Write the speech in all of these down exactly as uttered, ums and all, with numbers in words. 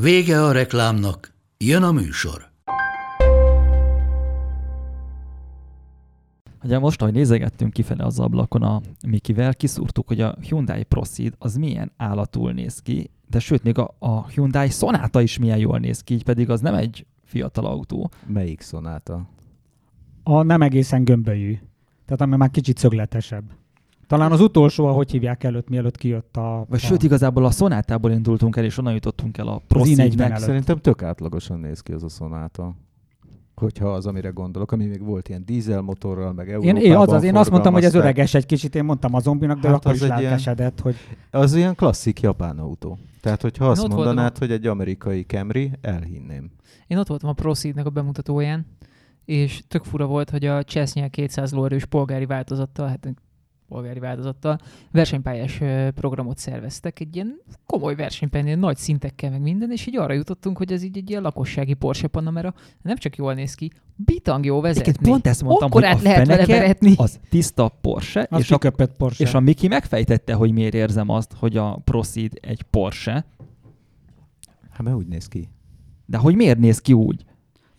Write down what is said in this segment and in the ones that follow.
Vége a reklámnak, jön a műsor. Ugye most, ahogy nézegettünk kifele az ablakon a Mikivel, kiszúrtuk, hogy a Hyundai Proceed az milyen állatul néz ki, de sőt, még a, a Hyundai Sonata is milyen jól néz ki, így pedig az nem egy fiatal autó. Melyik Sonata? A nem egészen gömbölyű, tehát ami már kicsit szögletesebb. Talán az utolsó, ahogy hívják előtt, mielőtt kijött a... a... Sőt, igazából a Sonatából indultunk el, és onnan jutottunk el a Proceednek. Szerintem tök átlagosan néz ki az a Sonata. Hogyha az, amire gondolok, ami még volt ilyen dízelmotorral, meg Európában. Én, az, az, én azt mondtam, hogy ez öreges egy kicsit, én mondtam a zombinak, de hát akkor is lelkesedett, hogy... Az ilyen klasszik japán autó. Tehát, hogyha én azt mondanád, a... hogy egy amerikai Camry, elhinném. Én ott voltam a Proceednek a bemutatóján, és tök fura volt, hogy a Csesznyel kétszáz lóerős polgári változattal, hát polgári változattal versenypályás programot szerveztek. Egy ilyen komoly versenypályán, nagy szintekkel meg minden, és így arra jutottunk, hogy ez így egy ilyen lakossági Porsche Panamera nem csak jól néz ki, bitang jó vezetni. Egyébként pont ezt mondtam, Okkorát hogy a lehet feneke veretni. Az tiszta Porsche, az és, a, Porsche. És a Miki megfejtette, hogy miért érzem azt, hogy a Proceed egy Porsche. Hát mert úgy néz ki. De hogy miért néz ki úgy?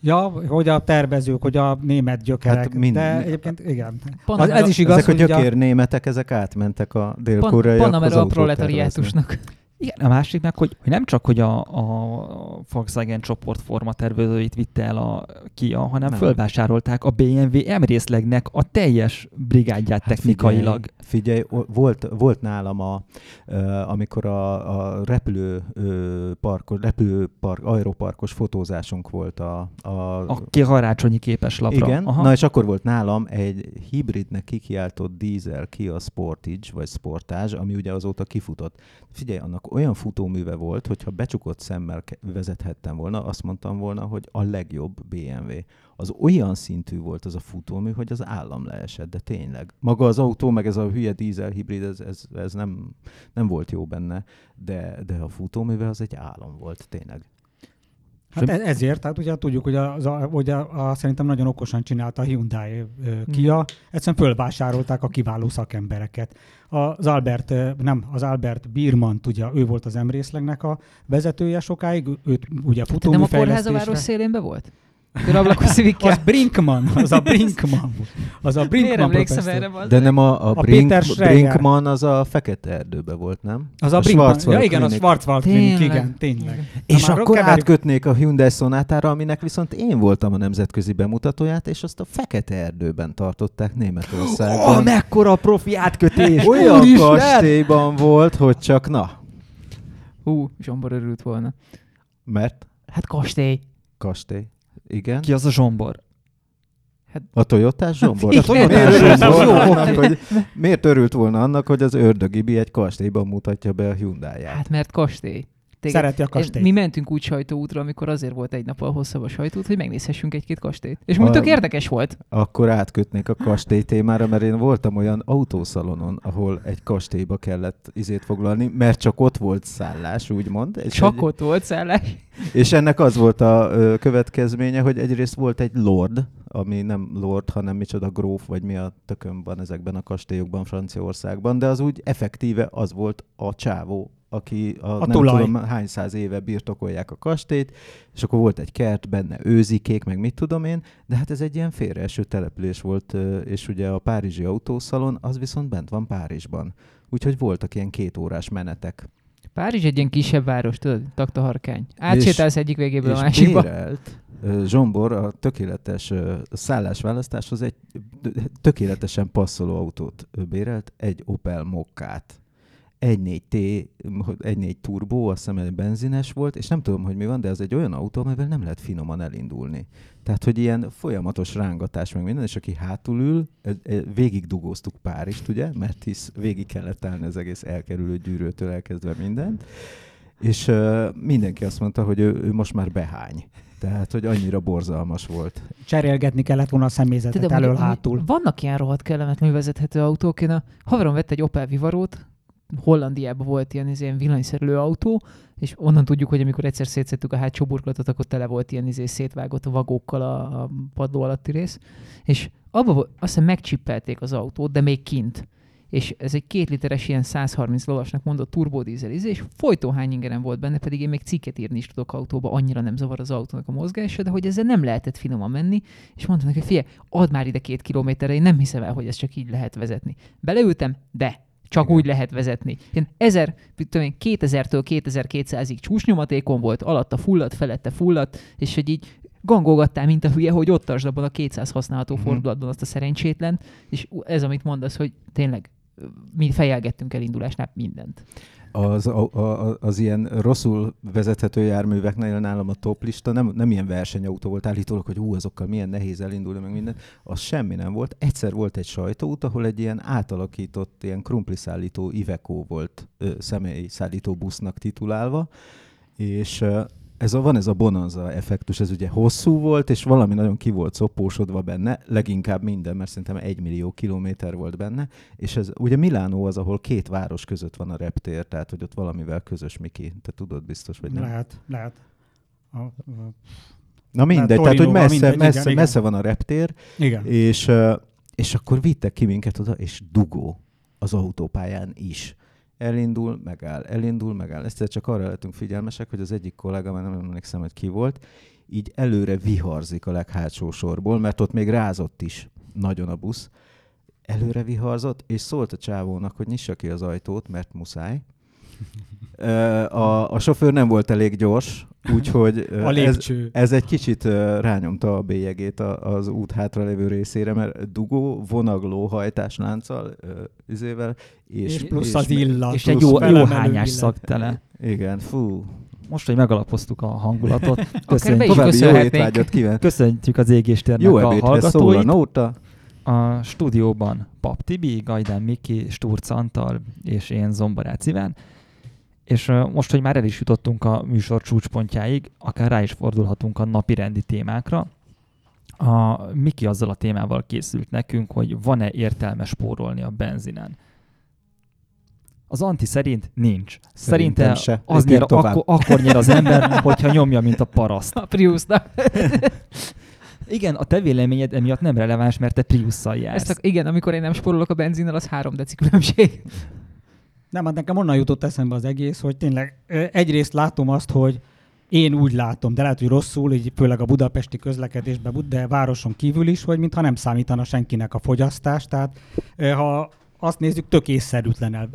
Ja, hogy a tervezők, hogy a német gyökerek, hát mind, de egyébként igen. Panamera, ez is igaz, ezek hogy a gyökér a... németek, ezek átmentek a dél-koreaiakhoz. Panamera a proletariátusnak. Igen, a másik meg, hogy, hogy nem csak, hogy a, a Volkswagen csoportforma tervezőit vitte el a Kia, hanem nem. Fölvásárolták a bé em vé em részlegnek a teljes brigádját hát technikailag. Figyelj, figyelj volt, volt nálam, a, amikor a, a repülő, parko, repülő park, aeroparkos fotózásunk volt a... A, a karácsonyi képeslapra. Igen, aha. Na és akkor volt nálam egy hibridnek kikiáltott dízel Kia Sportage, vagy Sportage, ami ugye azóta kifutott. Figyelj, annak olyan futóműve volt, hogyha becsukott szemmel vezethettem volna, azt mondtam volna, hogy a legjobb bé em vé. Az olyan szintű volt az a futómű, hogy az állam leesett, de tényleg. Maga az autó, meg ez a hülye dízel hibrid, ez, ez, ez nem, nem volt jó benne, de, de a futóműve az egy állam volt, tényleg. Hát ezért, tehát ugye tudjuk, hogy, az, hogy a, a, szerintem nagyon okosan csinálta a Hyundai Kia, egyszerűen fölvásárolták a kiváló szakembereket. Az Albert, nem, az Albert Biermann, ugye, ő volt az M részlegnek a vezetője sokáig, őt ugye futómű fejlesztésre. Nem a kórházaváros szélénbe volt? Az Brinkmann, az a Brinkmann. Az a Brinkmann professzor. De nem a, a, a Brink, Brinkmann, az a Fekete Erdőbe volt, nem? Az a, a Schwarzwaldklinik. Ja igen, a Schwarzwaldklinik, igen, tényleg. És na, akkor átkötnék a Hyundai Sonatára, aminek viszont én voltam a nemzetközi bemutatóját, és azt a Fekete Erdőben tartották Németországban. Oh, mekkora profi átkötés! Olyan kastélyban volt, hogy csak na. Hú, Zsombor örült volna. Mert? Hát kastély. Kastély. Igen. Ki az a zsombor? Hát... A Toyotás zsombor? Hát, igen, a miért, örült annak, hogy, miért örült volna annak, hogy az ördögibi egy kastélyban mutatja be a Hyundai-ját? Hát mert kastély. Téged, szereti a kastélyt. Mi mentünk úgy sajtóútra, amikor azért volt egy nappal hosszabb a sajtóút, hogy megnézhessünk egy-két kastélyt. És a... tök érdekes volt. Akkor átkötnék a kastély témára, mert én voltam olyan autószalonon, ahol egy kastélyba kellett izét foglalni, mert csak ott volt szállás, úgymond. Csak egy... ott volt szállás. És ennek az volt a ö, következménye, hogy egyrészt volt egy lord, ami nem lord, hanem micsoda gróf, vagy mi a tökön van ezekben a kastélyokban, Franciaországban, de az úgy effektíve az volt a csávó, aki a, a nem tulaj. Tudom hány száz éve birtokolják a kastélyt, és akkor volt egy kert, benne őzikék, meg mit tudom én, de hát ez egy ilyen félreeső település volt, és ugye a párizsi autószalon, az viszont bent van Párizsban. Úgyhogy voltak ilyen kétórás menetek. Párizs egy ilyen kisebb város, tudod, taktaharkány. Átsétálsz egyik végéből a másikba. És bérelt Zsombor a tökéletes szállásválasztáshoz egy tökéletesen passzoló autót bérelt, egy Opel Mokkát. egy négy té, egy négy turbó, azt hiszem, hogy benzines volt, és nem tudom, hogy mi van, de ez egy olyan autó, amivel nem lehet finoman elindulni. Tehát, hogy ilyen folyamatos rángatás meg minden, és aki hátul ül, végig dugóztuk Párizst, ugye, mert hisz végig kellett állni az egész elkerülő gyűrőtől elkezdve mindent. És uh, mindenki azt mondta, hogy ő, ő most már behány. Tehát, hogy annyira borzalmas volt. Cserélgetni kellett volna a személyzetet Tudom, elől-hátul. Vannak ilyen rohadt kellemet művezethető autók. Én a haverom vett egy Opel Vivarót, Hollandiában volt ilyen, ilyen villanyszerelő autó, és onnan tudjuk, hogy amikor egyszer szétszedtük a hátsó burkolatot, akkor tele volt ilyen izé, szétvágott vagókkal a, a padló alatti rész. És abban azt hiszem megcsippelték az autót, de még kint. És ez egy két literes ilyen százharminc lovasnak mondott turbódízel íze, és folyton hány ingeren volt benne, pedig én még cikket írni is tudok autóba, annyira nem zavar az autónak a mozgása, de hogy ezzel nem lehetett finoman menni, és mondtam neki, figyelj, add már ide két kilométerre, én nem hiszem el, hogy ezt csak így lehet vezetni. Beleültem, de csak igen, úgy lehet vezetni. Én ezer, tudom, kétezertől kétezerkétszázig csúcsnyomatékon volt, alatta fulladt, felette fulladt, és hogy így gangolgattál, mint a hülye, hogy ott tartsd abban a kétszáz használható mm-hmm. fordulatban azt a szerencsétlent, és ez, amit mondasz, hogy tényleg mi fejelgettünk el indulásnál mindent. Az, a, a, az ilyen rosszul vezethető járműveknél nálam a top lista nem, nem ilyen versenyautó volt állítólag, hogy ú, azokkal milyen nehéz elindulni, meg mindent. Az semmi nem volt. Egyszer volt egy sajtóút, ahol egy ilyen átalakított, ilyen krumpliszállító Iveco volt ö, személyszállító busznak titulálva, és ö, ez a, van ez a bonanza effektus, ez ugye hosszú volt, és valami nagyon ki volt szopósodva benne, leginkább minden, mert szerintem egy millió kilométer volt benne, és ez ugye Milánó az, ahol két város között van a reptér, tehát hogy ott valamivel közös, Miki, te tudod biztos, vagy nem? Lehet, lehet. A, a... Na mindegy, Torino, tehát hogy messze, mindegy, messze, igen, messze igen. van a reptér, igen. És, és akkor vittek ki minket oda, és dugó az autópályán is. Elindul, megáll, elindul, megáll. Ezt csak arra lettünk figyelmesek, hogy az egyik kolléga, már nem emlékszem, hogy ki volt, így előre viharzik a leghátsó sorból, mert ott még rázott is nagyon a busz. Előre viharzott, és szólt a csávónak, hogy nyissa ki az ajtót, mert muszáj. A, a sofőr nem volt elég gyors, úgyhogy ez, ez egy kicsit rányomta a bélyegét az út hátra lévő részére, mert dugó, vonagló hajtáslánccal, üzével, és, és plusz és az illat. És egy jó, jó hányás szaktele. Igen, fú. Most, hogy megalapoztuk a hangulatot, köszönjük, további jó étvágyat kívánok. Köszöntjük az égéstérnek a hallgatóit. Nóta. A stúdióban Pap Tibi, Gajdán Miki, Sturc Antal és én, Zomborát Sziván. És most, hogy már el is jutottunk a műsor csúcspontjáig, akár rá is fordulhatunk a napi rendi témákra. A Miki azzal a témával készült nekünk, hogy van-e értelme spórolni a benzinen. Az Anti szerint nincs. Szerintem Szerinte az nyer, akkor, akkor nyer az ember, hogyha nyomja, mint a paraszt. A Priusnak. Igen, a te véleményed emiatt nem releváns, mert te Priusszal jársz. Ezt a, igen, amikor én nem spórolok a benzinnel, az három deci különbség. Nem, hát nekem onnan jutott eszembe az egész, hogy tényleg egyrészt látom azt, hogy én úgy látom, de lehet, hogy rosszul, így főleg a budapesti közlekedésben, de városon kívül is, hogy mintha nem számítana senkinek a fogyasztás. Tehát ha azt nézzük, tök észszerűtlenül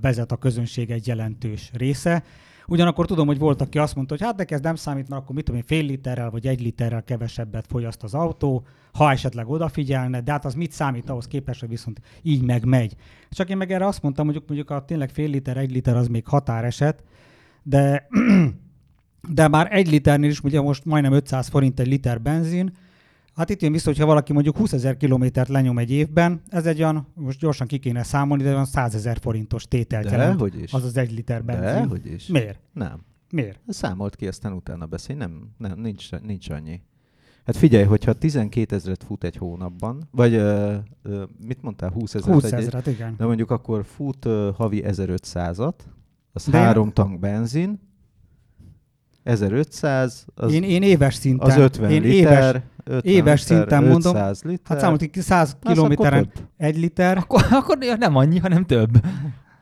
vezet a közönség egy jelentős része. Ugyanakkor tudom, hogy volt, aki azt mondta, hogy hát neki ez nem számít, mert akkor mit tudom én, fél literrel vagy egy literrel kevesebbet fogyaszt az autó, ha esetleg odafigyelne, de hát az mit számít ahhoz képest, hogy viszont így megmegy. Csak én meg erre azt mondtam, mondjuk, mondjuk a tényleg fél liter, egy liter az még határeset, de, de már egy liternél is ugye most majdnem ötszáz forint egy liter benzin. Hát itt jön vissza, hogyha valaki mondjuk húszezer kilométert lenyom egy évben, ez egy olyan, most gyorsan ki kéne számolni, de olyan százezer forintos tételt jelent. Az az egy liter benzin. Dehogy is. Miért? Nem. Miért? Számolt ki, aztán utána beszélj. Nem, nem nincs, nincs annyi. Hát figyelj, hogyha tizenkétezret fut egy hónapban, vagy ö, ö, mit mondtál, húszezret? húszezret, igen. De mondjuk akkor fut ö, havi ezerötszázat, az de három tank benzin, ezerötszáz, az, én, én éves szinten, az ötven én liter, éves, éves liter, szinten mondom, liter. Hát számoljuk ki száz kilométeren egy liter. Akkor, akkor nem annyi, hanem több.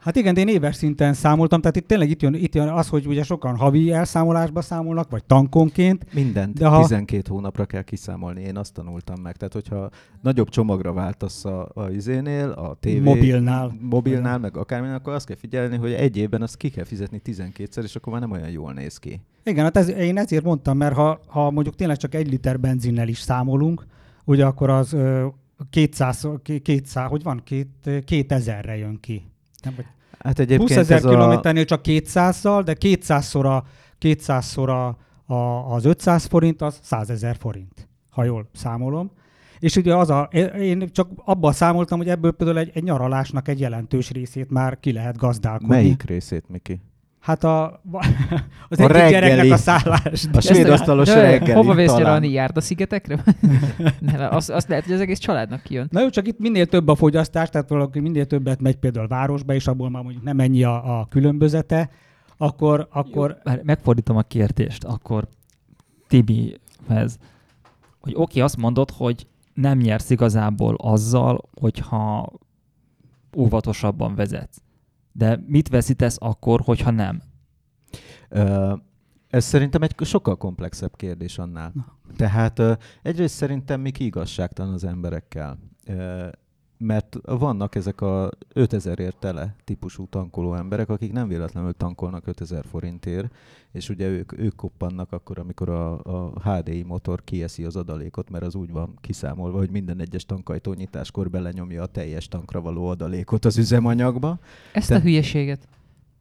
Hát igen, de én éves szinten számoltam, tehát itt tényleg itt jön, itt jön az, hogy ugye sokan havi elszámolásba számolnak, vagy tankonként. Mindent de ha... tizenkét hónapra kell kiszámolni, én azt tanultam meg. Tehát, hogyha nagyobb csomagra váltasz a, a izénél, a tévé, mobilnál, mobilnál meg akármilyen, akkor azt kell figyelni, hogy egy évben azt ki kell fizetni tizenkétszer, és akkor már nem olyan jól néz ki. Igen, hát ez, én ezért mondtam, mert ha, ha mondjuk tényleg csak egy liter benzinnel is számolunk, ugye akkor az kétszáz, kétszáz hogy van, kétezerre jön ki. Nem, hát húszezer kilométernél a... csak kétszázzal, de kétszázszor az ötszáz forint, az százezer forint, ha jól számolom. És ugye az a, én csak abban számoltam, hogy ebből például egy, egy nyaralásnak egy jelentős részét már ki lehet gazdálkodni. Melyik részét, Miki? Hát a, az egyik gyereknek a szállás. A svédosztalos reggeli. Hova vészgyere Anni? Járt a szigetekre? Nem, azt, azt lehet, hogy az egész családnak kijön. Na jó, csak itt minél több a fogyasztás, tehát valaki minél többet megy például a városba, és abból már mondjuk nem ennyi a, a különbözete, akkor... akkor... Jó, megfordítom a kérdést, akkor Tibihez, hogy oké, okay, azt mondod, hogy nem nyersz igazából azzal, hogyha óvatosabban vezetsz. De mit veszítesz akkor, hogyha nem? Ö, ez szerintem egy sokkal komplexebb kérdés annál. Na. Tehát ö, egyrészt szerintem még igazságtalan az emberekkel. Ö, mert vannak ezek a ötezerért tele típusú tankoló emberek, akik nem véletlenül tankolnak ötezer forintért, és ugye ők, ők koppannak akkor, amikor a, a há dé i motor kieszi az adalékot, mert az úgy van kiszámolva, hogy minden egyes tankajtó nyitáskor belenyomja a teljes tankra való adalékot az üzemanyagba. Ezt Te... a hülyeséget.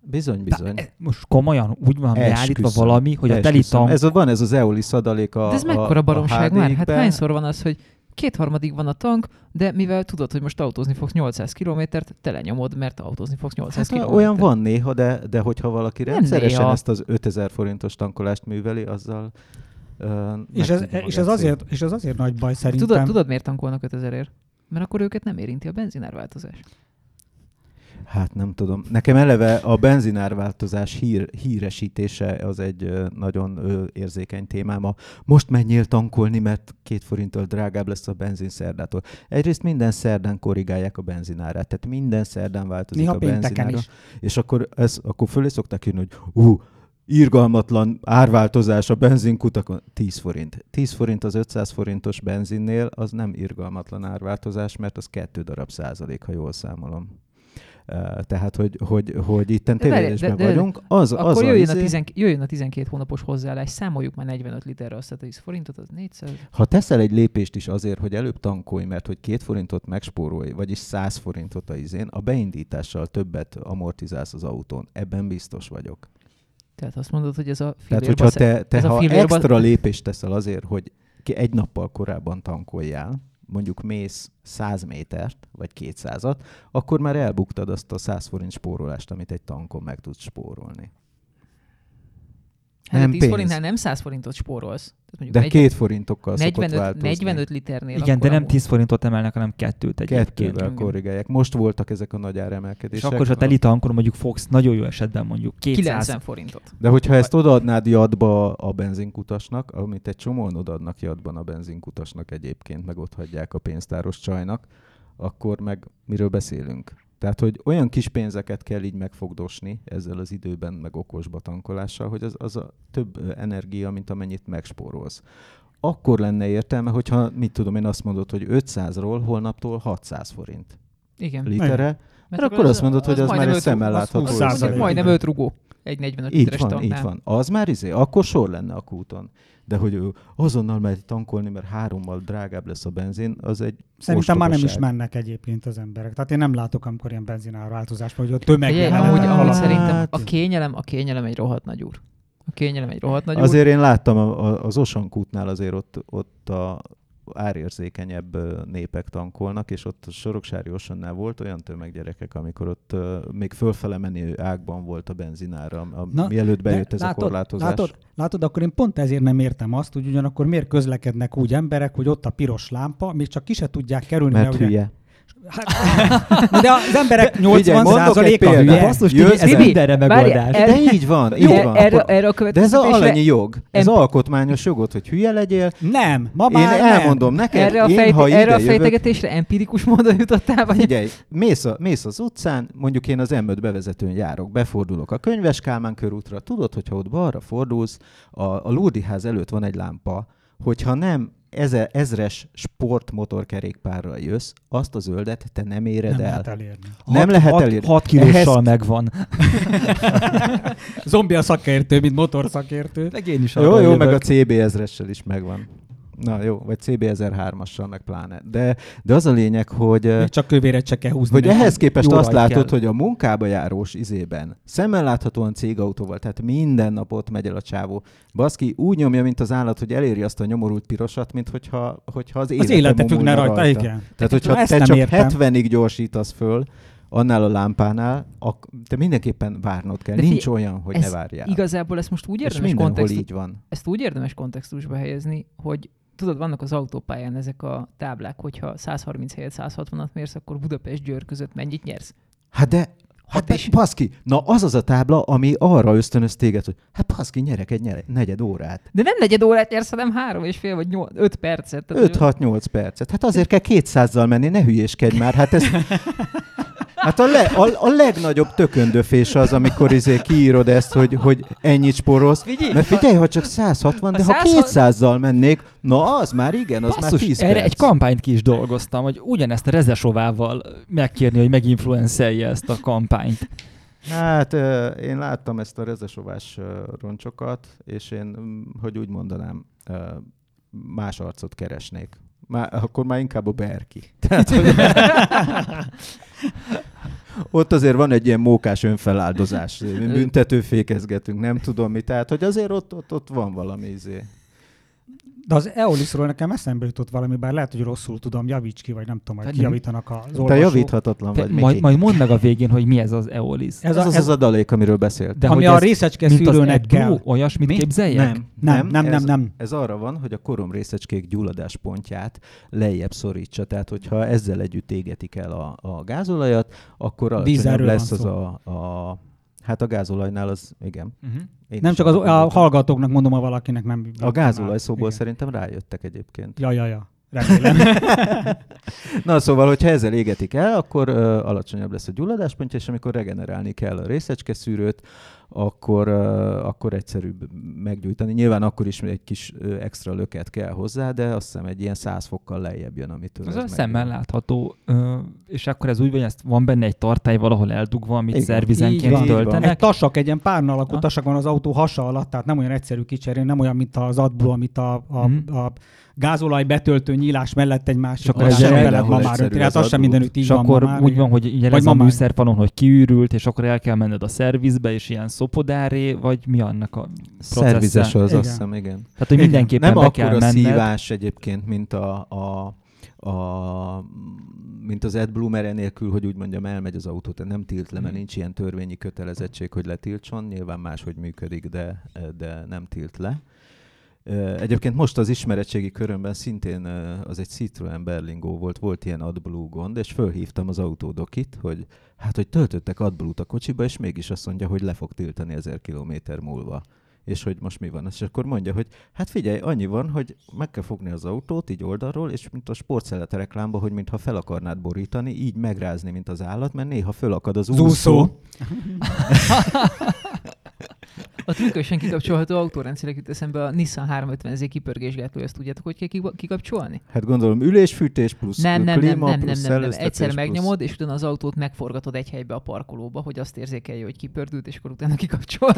Bizony, bizony. De most komolyan úgy van beállítva valami, hogy esküszöm. A teli tank... Ez van, ez az Eolys adalék a há dé i-ben. De ez mekkora baromság már? Hát hányszor van az, hogy... Kétharmadig van a tank, de mivel tudod, hogy most autózni fogsz nyolcszáz kilométert, telenyomod, mert autózni fogsz nyolcszáz kilométert. Hát, olyan van néha, de, de hogyha valaki nem rendszeresen néha. Ezt az ötezer forintos tankolást műveli, azzal... Ö, és, ez, és, ez azért, és ez azért nagy baj szerintem. Tudod, tudod miért tankolnak ötezerért? Mert akkor őket nem érinti a benzinárváltozás. Hát nem tudom. Nekem eleve a benzinárváltozás hír, híresítése az egy nagyon érzékeny témám. Most menjél tankolni, mert két forinttal drágább lesz a benzin szerdától. Egyrészt minden szerdán korrigálják a benzinárát, tehát minden szerdán változik Néha a benzinára. És akkor, ez, akkor fölé szokták írni, hogy hú, irgalmatlan árváltozás a benzinkutakon. tíz forint. tíz forint az ötszáz forintos benzinnél, az nem irgalmatlan árváltozás, mert az kettő darab százalék, ha jól számolom. Uh, tehát, hogy, hogy, hogy itten tévedésben vagyunk. Az, akkor az jöjjön, a tizenk- jöjjön a tizenkét hónapos hozzáállás, számoljuk már negyvenöt literre azt a tíz forintot, az négyszáz. Ha teszel egy lépést is azért, hogy előbb tankolj, mert hogy két forintot megspórolj, vagyis száz forintot a izén, a beindítással többet amortizálsz az autón. Ebben biztos vagyok. Tehát azt mondod, hogy ez a fillérba... Tehát, hogyha te, te ha fillérba... extra lépést teszel azért, hogy egy nappal korábban tankoljál, mondjuk mész száz métert, vagy kétszázat, akkor már elbuktad azt a száz forint spórolást, amit egy tankon meg tudsz spórolni. Hát nem tíz forintnál nem száz forintot spórolsz. De negyven, két forintokkal negyvenöt, szokott változni. negyvenöt liternél. Igen, de nem amúgy. tíz forintot emelnek, hanem kettőt egyébként. Kettővel korrigálják. Most voltak ezek a nagy áremelkedések. És akkor is a teli tankon mondjuk fogsz nagyon jó esetben mondjuk kétszáz kilencven forintot. De hogyha ezt odaadnád jadba a benzinkutasnak, amit egy csomóan odaadnak jadban a benzinkutasnak egyébként, meg ott hagyják a pénztáros csajnak, akkor meg miről beszélünk? Tehát, hogy olyan kis pénzeket kell így megfogdosni ezzel az időben, meg okosba tankolással, hogy az, az a több energia, mint amennyit megspórolsz. Akkor lenne értelme, hogyha, mit tudom én, azt mondod, hogy ötszázról holnaptól hatszáz forint. Igen. Litere. Mert akkor az, azt mondod, az hogy az, az már egy szemmel látható. Majdnem öt rugó. Egy negyvenöt literes tanknál. Így van, így van. Az már izé, akkor sor lenne a kúton. De hogy ő azonnal megy tankolni, mert hárommal drágább lesz a benzin, az egy szerintem már nem is mennek egyébként az emberek. Tehát én nem látok, amikor ilyen benzinárváltozás, hogy a tömeg... Amúgy, amúgy szerintem a kényelem, a kényelem egy rohadt nagy úr. A kényelem egy rohadt nagy úr. Azért én láttam a, a, az Oson-kútnál azért ott, ott a... árérzékenyebb népek tankolnak, és ott a Soroksári Osonnál volt olyan tömeggyerekek, amikor ott uh, még fölfele menő ágban volt a benzinára, a, Na, mielőtt bejött ez látod, a korlátozás. Látod, látod, akkor én pont ezért nem értem azt, hogy ugyanakkor miért közlekednek úgy emberek, hogy ott a piros lámpa, még csak ki se tudják kerülni. Mert ugye... hülye. De az emberek nyolcvan százaléka hülye. Ez mindenre megoldás. De er, így van. Így de, van. Erre, erre a de ez az alanyi jog. Ez alkotmányos jogod, hogy hülye legyél. Nem. Ma én elmondom nem. neked. Erre a, fejt, én, ha erre a fejtegetésre empirikus módon jutottál? Vagy? Figyelj, mész, a, mész az utcán, mondjuk én az em öt bevezetőn járok, befordulok a Könyves Kálmán körútra. Tudod, hogyha ott balra fordulsz, a, a Lurdiház előtt van egy lámpa, hogyha nem Ezer, ezres sportmotorkerékpárral jössz, azt a zöldet te nem éred nem el. Lehet elérni. Hat, nem lehet hat, elérni. hat kilóssal Ehhez... megvan. Zombi a szakértő, mint motorszakértő. Meg én is jó, jó, jövök. Meg a cé bé ezressel is megvan. Na jó, vagy cé bé ezerhármassal, meg pláne. De, de az a lényeg, hogy... Még csak kövéret se kell húzni. Hogy ehhez képest azt látod, kell. Hogy a munkába járós izében szemmel láthatóan cégautóval, tehát minden nap ott megy el a csávó. Baszki úgy nyomja, mint az állat, hogy eléri azt a nyomorult pirosat, mint hogyha, hogyha az, az élete, élete függne rajta. rajta. Igen. Tehát, hogyha te csak értem. hetvenig gyorsítasz föl, annál a lámpánál, de mindenképpen várnod kell. De Nincs fi, olyan, hogy ne várjál. Igazából ezt most úgy érdemes, kontextus, így van. Ezt úgy érdemes kontextusba helyezni, hogy tudod, vannak az autópályán ezek a táblák, hogyha százharminc helyett százhatvanat mérsz, akkor Budapest-Győr között mennyit nyersz? Hát de... Hát is. Paszki, na az az a tábla, ami arra ösztönöz téged, hogy hát paszki, nyerek egy nyere, negyed órát. De nem negyed órát nyersz, hanem három és fél vagy nyolc, öt percet. öt-hat-nyolc percet. Hát azért kell kétszázzal menni, ne hülyéskedj már. Hát ez... Hát a, le, a, a legnagyobb tököndöfés az, amikor izé kiírod ezt, hogy, hogy ennyit spórolsz. Mert figyelj, ha csak százhatvan, de ha kétszázzal mennék, na az már igen, az basszus, már tíz erre perc. Egy kampányt ki is dolgoztam, hogy ugyanezt a Rezesovával megkérni, hogy meginfluencelje ezt a kampányt. Hát én láttam ezt a Rezesovás roncsokat, és én, hogy úgy mondanám, más arcot keresnék. Már, akkor már inkább a Berki. Tehát, hogy... Ott azért van egy ilyen mókás önfeláldozás. Büntetőfékezgetünk, nem tudom mi. Tehát, hogy azért ott, ott, ott van valami izé. De az Eolysról nekem eszembe jutott valami, bár lehet, hogy rosszul tudom, javíts ki, vagy nem tudom, hogy javítanak az orvosok. Te javíthatatlan te vagy, Miki. Majd, majd mondd meg a végén, hogy mi ez az Eolys. Ez, ez, ez az a dalék, amiről beszélt. De ami a részecske szűrőnek kell. Olyasmit képzeljek? Nem, nem, nem, nem, ez, nem. Ez arra van, hogy a korom részecskék gyulladáspontját lejjebb szorítsa. Tehát, hogyha ezzel együtt égetik el a, a gázolajat, akkor alacsonyabb lesz az a, a... Hát a gázolajnál az, igen. Uh-huh. Én nem csak az, a hallgatóknak mondom, ha valakinek nem... A gázolaj szóból igen. Szerintem rájöttek egyébként. Ja, ja, ja. Remélem. Na szóval, hogyha ezzel égetik el, akkor ö, alacsonyabb lesz a gyulladáspontja, és amikor regenerálni kell a részecskeszűrőt, akkor, ö, akkor egyszerűbb meggyújtani. Nyilván akkor is egy kis ö, extra löket kell hozzá, de azt hiszem egy ilyen száz fokkal lejjebb jön, amitől ez megjön. Az a szemmel látható, ö, és akkor ez úgy van, ezt van benne egy tartály valahol eldugva, amit szervizenként töltenek. Egy tasak, egy ilyen párna alakú tasak van az autó hasa alatt, tehát nem olyan egyszerű kicserélni, nem olyan, mint az AdBlue, amit a... a, mm. a gázolaj betöltő nyílás mellett egy másik veled ma már öt. Hát az sem mindenütt így van. És akkor úgy van, hogy ugye lesz a műszerfalon, hogy kiürült, és akkor el kell menned a szervizbe, és ilyen szopodáré, vagy mi annak a processze? Szervizes az, azt hiszem, igen. Tehát, hogy mindenképpen be kell menned. Nem akkora szívás egyébként, mint a... a A, mint az AdBlue, mert enélkül, hogy úgy mondjam, elmegy az autó, tehát nem tilt le, mert nincs ilyen törvényi kötelezettség, hogy letiltson. Nyilván máshogy működik, de, de nem tilt le. Egyébként most az ismeretségi körömben szintén az egy Citroen Berlingo volt, volt ilyen AdBlue gond, és fölhívtam az autódokit, hogy hát, hogy töltöttek AdBlue-t a kocsiba, és mégis azt mondja, hogy le fog tiltani ezer kilométer múlva. És hogy most mi van. És akkor mondja, hogy hát figyelj, annyi van, hogy meg kell fogni az autót így oldalról, és mint a sportszelet reklámba, hogy mintha fel akarnád borítani, így megrázni, mint az állat, mert néha fölakad az úszó. úszó. A trükkösen kikapcsolható autórendszerek jut eszembe a Nissan háromszázötven zé kipörgésgátló, ezt tudjátok, hogy kell kikapcsolni? Hát gondolom ülésfűtés plusz nem, nem, klíma nem, nem, plusz nem, nem, nem, nem. Egyszer megnyomod, plusz... és utána az autót megforgatod egy helybe a parkolóba, hogy azt érzékelje, hogy kipördült, és akkor utána kikapcsol.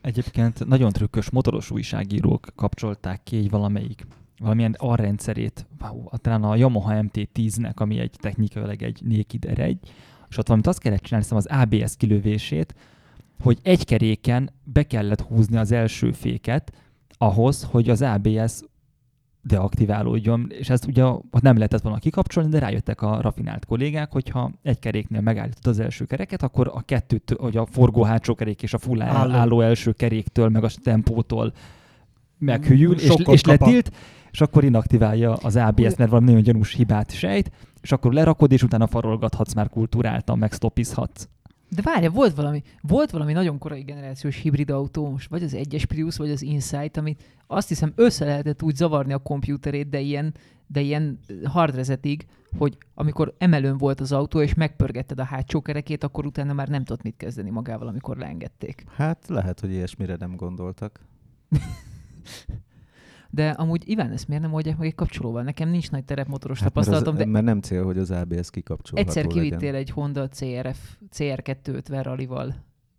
Egyébként nagyon trükkös motoros újságírók kapcsolták ki egy valamelyik, valamilyen A-rendszerét, wow, talán a Yamaha em té tíznek, ami egy technikailag egy Naked er egy, és ott valamit azt kellett csinálni, az á bé es kilövését, hogy egy keréken be kellett húzni az első féket ahhoz, hogy az á bé es deaktiválódjon, és ezt ugye nem lehetett volna kikapcsolni, de rájöttek a rafinált kollégák, hogyha egy keréknél megállítod az első kereket, akkor a kettőt, hogy a forgó hátsó kerék és a full álló, álló első keréktől, meg a tempótól meghűl, és, és letilt, és akkor inaktiválja az á bé es, mert valami nagyon gyanús hibát sejt, és akkor lerakod, és utána farolgathatsz már kulturáltan, meg stopizhatsz. De várja, volt valami, volt valami nagyon korai generációs hibrid autó, most vagy az egyes Prius, vagy az Insight, amit azt hiszem össze lehetett úgy zavarni a komputerét, de ilyen, de ilyen hard resetig, hogy amikor emelőn volt az autó, és megpörgetted a hátsó kerekét, akkor utána már nem tudott mit kezdeni magával, amikor leengedték. Hát lehet, hogy ilyesmire nem gondoltak. De amúgy Iván ezt miért nem oldják meg egy kapcsolóval? Nekem nincs nagy terepmotoros hát tapasztalatom. Mert, az, de mert nem cél, hogy az á bé es kikapcsolható legyen. Egyszer kivittél egy Honda cé er ef cé er kétszázötven rallival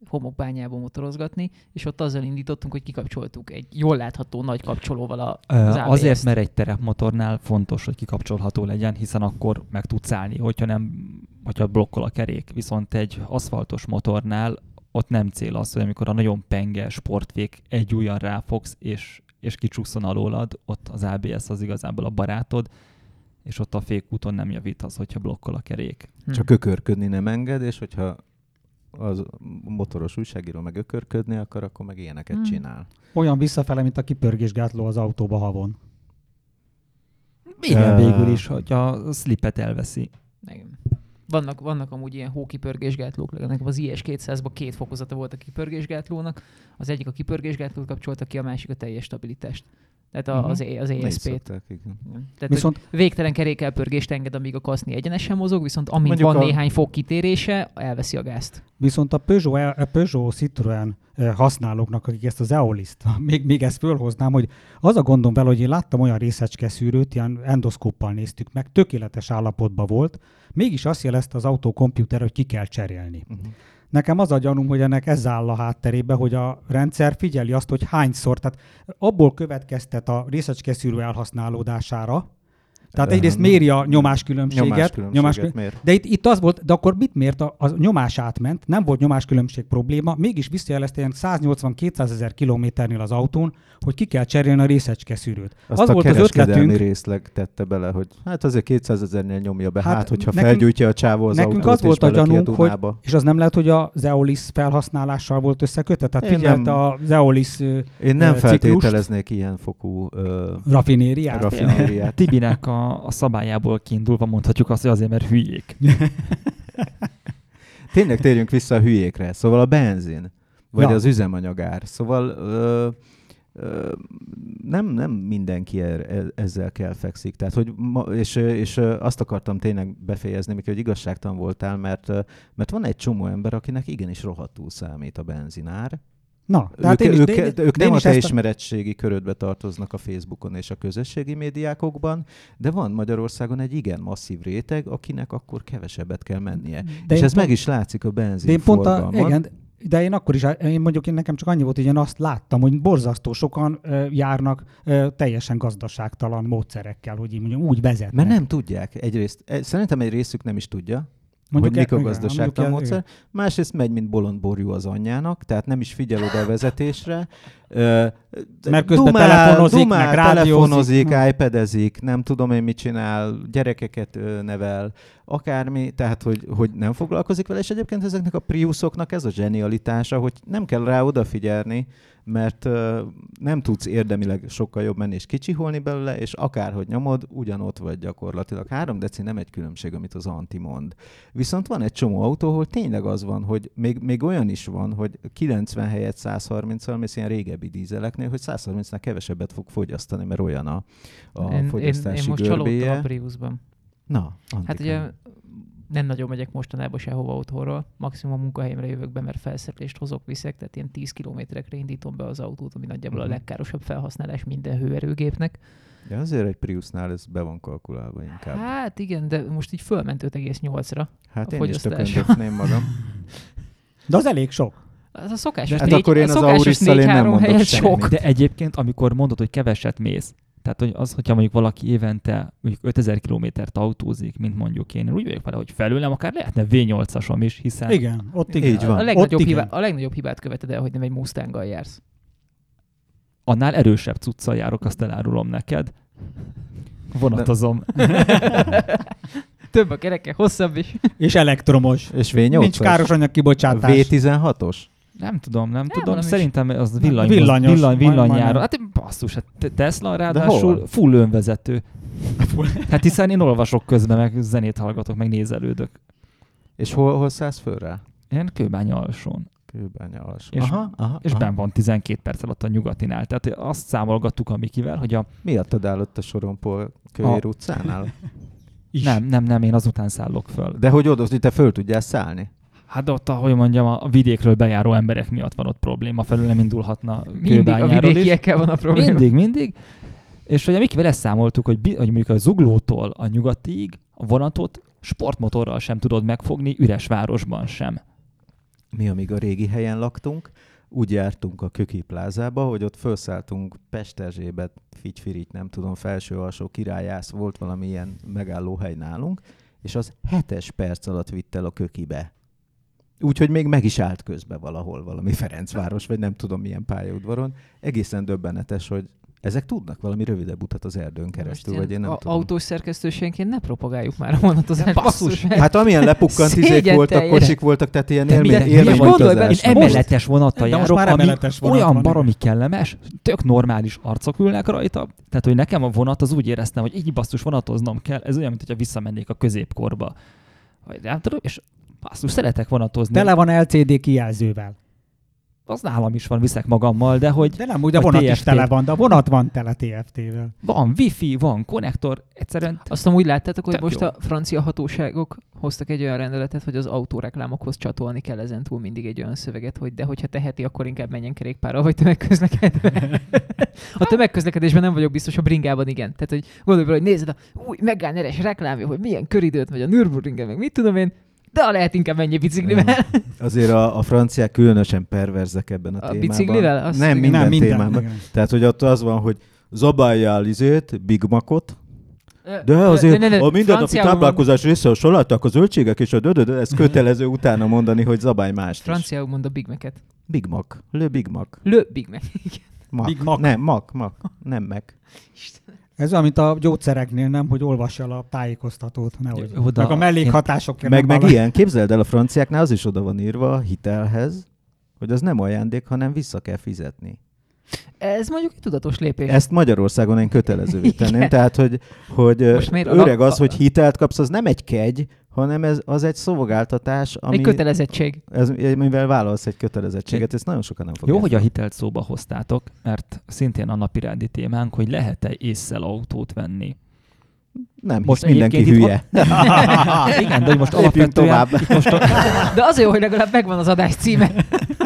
homokbányába motorozgatni, és ott azzal indítottunk, hogy kikapcsoltuk egy jól látható nagy kapcsolóval az á bé es-t. Azért, mert egy terepmotornál fontos, hogy kikapcsolható legyen, hiszen akkor meg tudsz állni, hogyha nem, hogyha blokkol a kerék. Viszont egy aszfaltos motornál ott nem cél az, hogy amikor a nagyon penge sportvék egy ujjan ráfogsz, és és kicsúszon alólad, ott az á bé es az igazából a barátod, és ott a fékúton nem javít az, hogyha blokkol a kerék. Csak ökörködni nem enged, és hogyha az motoros újságíró meg ökörködni akar, akkor meg ilyeneket hmm. csinál. Olyan visszafele, mint a kipörgésgátló az autóba havon. Igen, végül is, hogy a slipet elveszi. Igen. Vannak, vannak amúgy ilyen hókipörgésgátlók, legalább az i es kétszázban két fokozata volt a kipörgésgátlónak. Az egyik a kipörgésgátlót kapcsolta ki, a másik a teljes stabilitást. Tehát uh-huh. az, az e es pé-t. Tehát viszont... végtelen kerékelpörgést enged, amíg a kaszni egyenesen mozog, viszont amint mondjuk van a... néhány fok kitérése, elveszi a gázt. Viszont a Peugeot, a Peugeot Citroen használóknak, akik ezt az Eolyszt, még, még ezt fölhoznám, hogy az a gondom vele, hogy én láttam olyan részecskeszűrőt, ilyen endoszkóppal néztük meg, tökéletes állapotban volt, mégis azt jelezte az autókomputer, hogy ki kell cserélni. Uh-huh. Nekem az a gyanúm, hogy ennek ez áll a hátterébe, hogy a rendszer figyeli azt, hogy hányszor, tehát abból következtet a részecskeszűrő elhasználódására. Tehát egyrészt méri a nyomáskülönbséget. nyomáskülönbséget, nyomáskülönbséget mér. De itt, itt az volt, de akkor mit mért? A, a nyomás átment, nem volt nyomáskülönbség probléma, mégis visszajelezte ilyen száznyolcvan-kétszázezer kilométernél az autón, hogy ki kell cserélni a részecskeszűrőt. Azt az a volt az ötletünk, részleg tette bele, hogy hát azért kétszázezernél nyomja be, hát, hát hogyha nekünk, felgyújtja a csávó az nekünk autót, az volt a gyanunk, hogy, és az nem lehet, hogy az Eolys felhasználással volt összekötve? Tehát én figyelte nem, az Eolys Én nem ciklust, feltételeznék ilyen fokú rafinériát. Tibinek a a szabályából kiindulva mondhatjuk azt, hogy azért, mert hülyék. Tényleg térjünk vissza a hülyékre. Szóval a benzin, vagy ja. az üzemanyagár. Szóval ö, ö, nem, nem mindenki er, ezzel kell fekszik. Tehát, hogy ma, és, és azt akartam tényleg befejezni, mikor, hogy igazságtalan voltál, mert, mert van egy csomó ember, akinek igenis rohadtul számít a benzinár. Na, tehát ők, én is, ők, én, ők nem én is a te ismeretségi körödbe tartoznak a Facebookon és a közösségi médiákokban, de van Magyarországon egy igen masszív réteg, akinek akkor kevesebbet kell mennie. De és ez pont, meg is látszik a benzinforgalmon. Igen, de én akkor is, én mondjuk én nekem csak annyi volt, hogy én azt láttam, hogy borzasztó sokan uh, járnak uh, teljesen gazdaságtalan módszerekkel, hogy így mondjam, úgy vezetnek. Mert nem tudják egyrészt. Szerintem egy részük nem is tudja, mondjuk hogy mikrogazdaságtalan módszer. Másrészt megy, mint bolond borjú az anyjának, tehát nem is figyel oda a vezetésre. Mert közben dumál, telefonozik, dumál, meg rádiózik, iPadezik, nem tudom én mit csinál, gyerekeket nevel, akármi, tehát hogy, hogy nem foglalkozik vele, és egyébként ezeknek a Priusoknak ez a zsenialitása, hogy nem kell rá odafigyelni, mert uh, nem tudsz érdemileg sokkal jobb menni és kicsiholni belőle, és akárhogy nyomod, ugyanott vagy gyakorlatilag. Három deci nem egy különbség, amit az Anti mond. Viszont van egy csomó autó, ahol tényleg az van, hogy még, még olyan is van, hogy kilencven helyett százharminccal, mész ilyen régebbi dízeleknél, hogy százharmincnál kevesebbet fog fogyasztani, mert olyan a, a én, fogyasztási én, én görbéje. Én most csalódtam a Priusban. Na, Antikán. Hát ugye nem nagyon megyek mostanában sehova otthonról. Maximum a munkahelyemre jövök be, mert felszerelést hozok, viszek, tehát ilyen tíz kilométerekre indítom be az autót, ami nagyjából a legkárosabb felhasználás minden hőerőgépnek. De azért egy Priusnál ez be van kalkulálva inkább. Hát igen, de most így fölment öt egész nyolcra hát a fogyasztás. Hát én is magam. De az elég sok. Az a szokásos hát négy, akkor én az Aurisszal én nem mondok semmit. De egyébként, amikor mondod, hogy keveset mész, tehát hogy az, hogyha mondjuk valaki évente mondjuk ötezer kilométert autózik, mint mondjuk én, úgy vagyok vele, hogy felőlem akár lehetne vé nyolcasom is, hiszen... Igen, ott igen. Így van. A legnagyobb, hibá, a legnagyobb hibát követed el, hogy nem egy Mustanggal jársz. Annál erősebb cuccal járok, azt elárulom neked. Vonatozom. Több a kereke, hosszabb is. És elektromos. És vé nyolcas. Nincs káros anyag kibocsátás. vé tizenhatos. Nem tudom, nem, nem tudom. Szerintem az villany, villanyos, villany, villanyjára. Hát basszus, hát Tesla ráadásul full önvezető. Hát hiszen én olvasok közben, meg zenét hallgatok, meg nézelődök. És hol, hol szállsz föl rá? Én Kőbánya alsón. Kőbánya alsón. És, aha, aha, és aha. benn van tizenkét perc alatt a nyugatinál. Tehát azt számolgattuk a Mikivel, hogy a... Miattad állott a Sorompol Kőér a... utcánál? Is. Nem, nem, nem, én azután szállok föl. De hogy oda, hogy te föl tudjál szállni? Hát ott, ahogy mondjam, a vidékről bejáró emberek miatt van ott probléma, felül nem indulhatna Kőbányáról is. Mindig a vidékiekkel van a probléma. Mindig, mindig. És ugye mikivel ezt számoltuk, hogy, hogy mondjuk a Zuglótól a nyugatig a vonatot sportmotorral sem tudod megfogni, üres városban sem. Mi, amíg a régi helyen laktunk, úgy jártunk a Köki plázába, hogy ott felszálltunk Pesterzsébet, Figyfirigy, nem tudom, felső-alsó Királyász, volt valami ilyen megállóhely nálunk, és az hetes perc alatt vitt el a Kökibe. Úgyhogy még meg is állt közbe valahol valami Ferencváros, vagy nem tudom milyen pályaudvaron. Egészen döbbenetes, hogy ezek tudnak valami rövidebb utat az erdőn keresztül, most vagy én nem a, tudom. Autós szerkesztőségként ne propagáljuk már a vonatozást. Basszus! Hát amilyen lepukkant izék voltak, kocsik voltak, tehát ilyen élményutazás. Emeletes vonattal járok, ami olyan baromi kellemes, tök normális arcok ülnek rajta. Tehát, hogy nekem a vonat, az úgy éreztem, hogy így basszus vonatoznom kell, ez olyan, mint hogyha visszamennék a középkorba. Nem tudom, és basszus, szeretek vonatozni. Tele van el cé dé kijelzővel. Az nálam is van, viszek magammal, de hogy... De nem úgy, a vonat té ef té is tele van, de a vonat van tele té ef té-vel. Van wifi, van konnektor, egyszerűen... Azt úgy láttátok, hogy most jó. A francia hatóságok hoztak egy olyan rendeletet, hogy az autóreklámokhoz csatolni kell ezentúl mindig egy olyan szöveget, hogy de hogyha teheti, akkor inkább menjen kerékpárral, vagy tömegközlekedve. A tömegközlekedésben nem vagyok biztos, a bringában igen. Tehát, hogy gondolj bele, hogy nézed a új megállneres reklámja, hogy milyen köridőt megy a Nürburgringen, meg mit tudom én, de lehet inkább ennyi biciklivel. Azért a, a franciák különösen perverzek ebben a, a témában. A biciklivel? Azt nem, minden, nem minden témában. Minden. Tehát, hogy ott az van, hogy zabáljál izét, Big Macot, de azért ne, ne, ne. a mindennapi táplálkozás része, a saláták, a zöldségek és a dödöd, ez kötelező utána mondani, hogy zabálj mást. Franciául mond a Big Mac-et. Big Mac. Le Big Mac. Le Big Mac. Mac. Big Mac. Nem, Mac, Mac. Nem Mac. Istenem. Ez olyan, mint a gyógyszereknél, nem, hogy olvass el a tájékoztatót, nehogy. Oda, meg a mellékhatások. Meg, meg ilyen, képzeld el, a franciáknál az is oda van írva a hitelhez, hogy az nem ajándék, hanem vissza kell fizetni. Ez mondjuk egy tudatos lépés. Ezt Magyarországon én kötelezővé tenném. Tehát, hogy, hogy öreg az, hogy hitelt kapsz, az nem egy kegy, hanem ez, az egy szolgáltatás, ami... Egy kötelezettség. Ez, mivel vállalsz egy kötelezettséget, ezt nagyon sokan nem fogják. Jó, hogy a hitelt szóba hoztátok, mert szintén a napirendi témánk, hogy lehet-e ésszel autót venni. Nem, most mindenki hülye. Ott... Igen, de most alapvetően... tovább. Most a... De az jó, hogy legalább megvan az adás címe,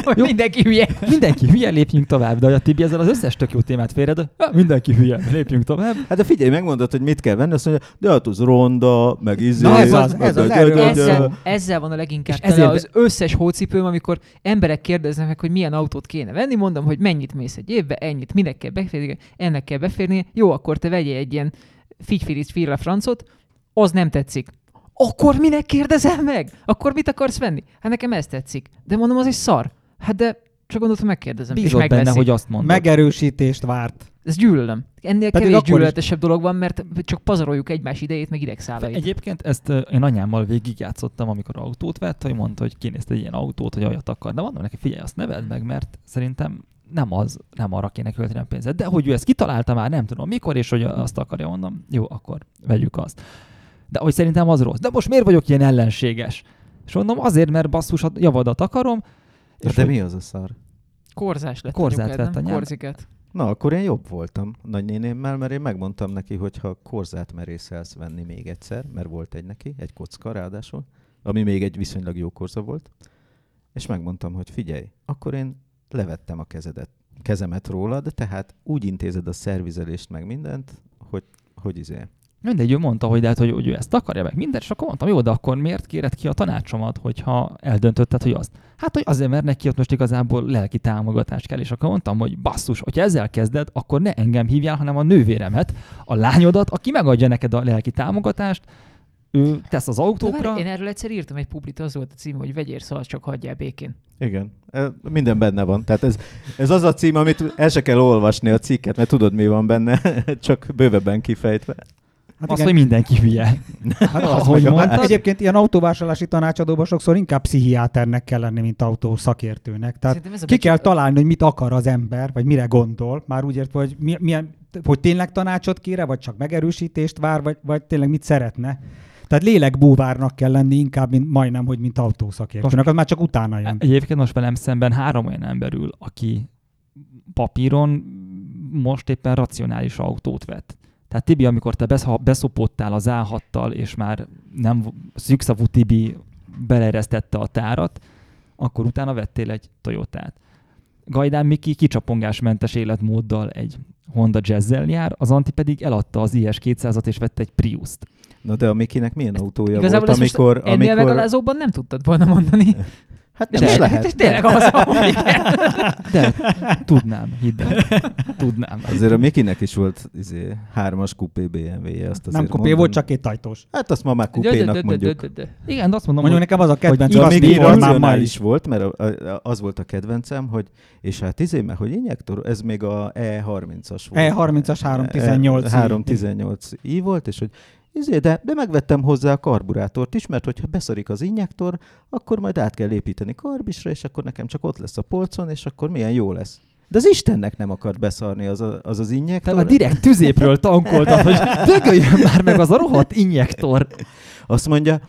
hogy jó, mindenki hülye. Mindenki hülye, lépjünk tovább. De a Tibi ezzel az összes tök jó témát félred, mindenki hülye, lépjünk tovább. Hát de figyelj, megmondod, hogy mit kell venni, azt mondja, de hát az ronda, meg izé. Na ez az, ez az, ezzel, ezzel van a leginkább tele az összes hócipőm, amikor emberek kérdeznek meg, hogy milyen autót kéne venni, mondom, hogy mennyit mész egy évbe, ennyit, minek kell beférni, ennek kell beférni, jó, akkor te vegyél egy ilyen figyfiriz firra francot, az nem tetszik. Akkor minek kérdezel meg? Akkor mit akarsz venni? Hát nekem ez tetszik. De mondom, az is szar. Hát de csak gondoltam, megkérdezem. Bízod és megbeszél. Benne, hogy azt mondod. Megerősítést várt. Ez gyűlölöm. Ennél pedig kevés gyűlöletesebb is... dolog van, mert csak pazaroljuk egymás idejét, meg idegszálait. Egyébként ezt én anyámmal végigjátszottam, amikor autót vett, hogy mondta, hogy kinézte egy ilyen autót, hogy olyat akar. De mondom neki, figyelj, azt ne vedd meg, mert szerintem nem az, nem arra kéne költeni pénzed. De hogy ő ezt kitalálta már, nem tudom mikor, és hogy azt akarja, mondom, jó, akkor vegyük azt. De hogy szerintem az rossz. De most miért vagyok ilyen ellenséges? És mondom, azért, mert basszus, javadat akarom. És de hogy... mi az a szar? Korzás lett. Korzát vett a nyelv. Korziket. Na, akkor én jobb voltam nagynénémmel, mert én megmondtam neki, hogy ha korzát merészelsz venni még egyszer, mert volt egy neki, egy kocka ráadásul, ami még egy viszonylag jó korza volt, és megmondtam, hogy figyelj, akkor én levettem a kezedet, kezemet róla, de tehát úgy intézed a szervizelést meg mindent, hogy, hogy izé. Mindegy, ő mondta, hogy, de hát, hogy, hogy ő ezt akarja meg mindent, és akkor mondtam, jó, de akkor miért kéred ki a tanácsomat, hogyha eldöntötted, hogy azt? Hát, hogy azért, mert neki ott most igazából lelki támogatás kell, és akkor mondtam, hogy basszus, hogyha ezzel kezded, akkor ne engem hívjál, hanem a nővéremet, a lányodat, aki megadja neked a lelki támogatást, ő tesz az autókra. Várj, én erről egyszer írtam egy publit, az volt a cím, hogy vegyél, szóval csak hagyjál békén. Igen, minden benne van. Tehát ez, ez az a cím, amit el se kell olvasni a cikket, mert tudod, mi van benne, csak bővebben kifejtve. Hát azt, igen. Hogy mindenki hülye. Hát ahogy mondtad. Egyébként ilyen autóvásárlási tanácsadóban sokszor inkább pszichiáternek kell lenni, mint autószakértőnek. Tehát ki becsi... kell találni, hogy mit akar az ember, vagy mire gondol. Már úgy értve, hogy, mi, milyen, hogy tényleg tanácsot kére, vagy csak megerősítést vár, vagy, vagy tényleg mit szeretne. Tehát lélekbúvárnak kell lenni inkább, mint majdnem, hogy mint autószakértőnek. Az már csak utána jön. Egyébként most velem szemben három olyan ember ül, aki papíron most éppen racionális autót vett. Tehát Tibi, amikor te beszopottál az á hattal, és már nem szűkszavú Tibi beleeresztette a tárat, akkor utána vettél egy Toyotát. Gajdán Miki kicsapongásmentes életmóddal egy Honda Jazzel jár, az Anti pedig eladta az i es kétszázat, és vette egy Priust. Na de a Mikinek milyen autója volt, amikor... Igazából ezt most ennél megalázóbban nem tudtad volna mondani. Hát nem is lehet. Hát tényleg az, ahogy de tudnám, hidd el. Tudnám. Azért a Mikinek is volt izé, hármas kupé bé em vé-je. Azt nem kupé mondom. Volt, csak két ajtós. Hát azt ma már kupénak mondjuk. Igen, de azt mondom, mondjuk nekem az a kedvenc, hogy még irracionális volt, mert az volt a kedvencem, hogy és hát izé, mert hogy injektor, ez még a E harmincas volt. E harmincas háromszáztizennyolc i volt, és hogy izé, de, de megvettem hozzá a karburátort is, mert hogyha beszarik az injektor, akkor majd át kell építeni karbisra, és akkor nekem csak ott lesz a polcon, és akkor milyen jó lesz. De az Istennek nem akart beszarni az a, az, az injektor. Tehát direkt tüzépről tankoltad, hogy dögöljön már meg az a rohadt injektor. Azt mondja,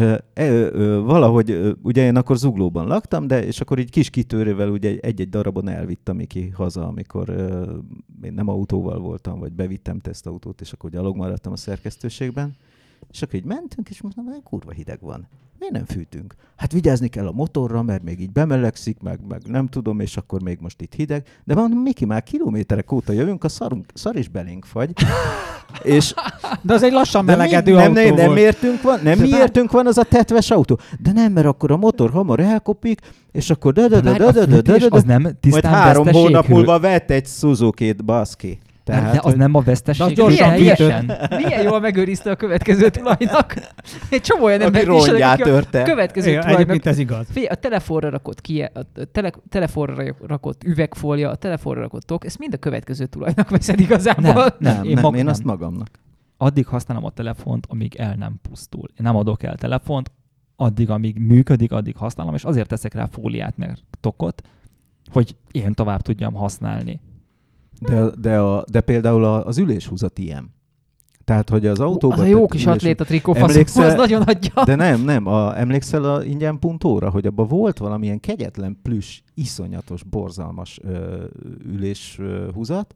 Ö, ö, ö, valahogy, ö, ugye én akkor Zuglóban laktam, de és akkor így kis kitörővel ugye egy-egy darabon elvittem Miki haza, amikor ö, én nem autóval voltam, vagy bevittem tesztautót, és akkor gyalog maradtam a szerkesztőségben. És akkor így mentünk, és mondtam, hogy kurva hideg van. Miért nem fűtünk? Hát vigyázni kell a motorra, mert még így bemelegszik, meg, meg nem tudom, és akkor még most itt hideg. De mondom, Miki, már kilométerek óta jövünk, a szarunk, szar is belénk fagy. És de az egy lassan melegedő autó nem, volt. Nem értünk van, nem értünk van az a tetves autó. De nem, mert akkor a motor hamar elkopik, és akkor de de de de de de de az nem tisztán veszteség. Majd három hónap múlva vett egy Suzukit, baszki. Tehát, nem, de az hogy... nem a veszteség. Milyen, milyen, milyen jól megőrizte a következő tulajnak. Egy csomó olyan ember is, aki a következő igen, tulajnak. Ez igaz. Figyelj, a telefonra rakott ki, a tele, telefonra rakott üvegfólia, a telefonra rakott tok, ezt mind a következő tulajnak veszed igazából. Nem, nem, én, nem, mag, én nem. Azt magamnak. Addig használom a telefont, amíg el nem pusztul. Én nem adok el telefont, addig, amíg működik, addig használom, és azért teszek rá fóliát, meg tokot, hogy én tovább tudjam használni. De, de, a, de például az üléshúzat ilyen. Tehát, hogy az autóban... Az a jó kis atléta trikó faszom, az nagyon adja. De nem, nem. A, emlékszel a ingyen puntóra, hogy abban volt valamilyen kegyetlen plüss, iszonyatos, borzalmas ö, üléshúzat,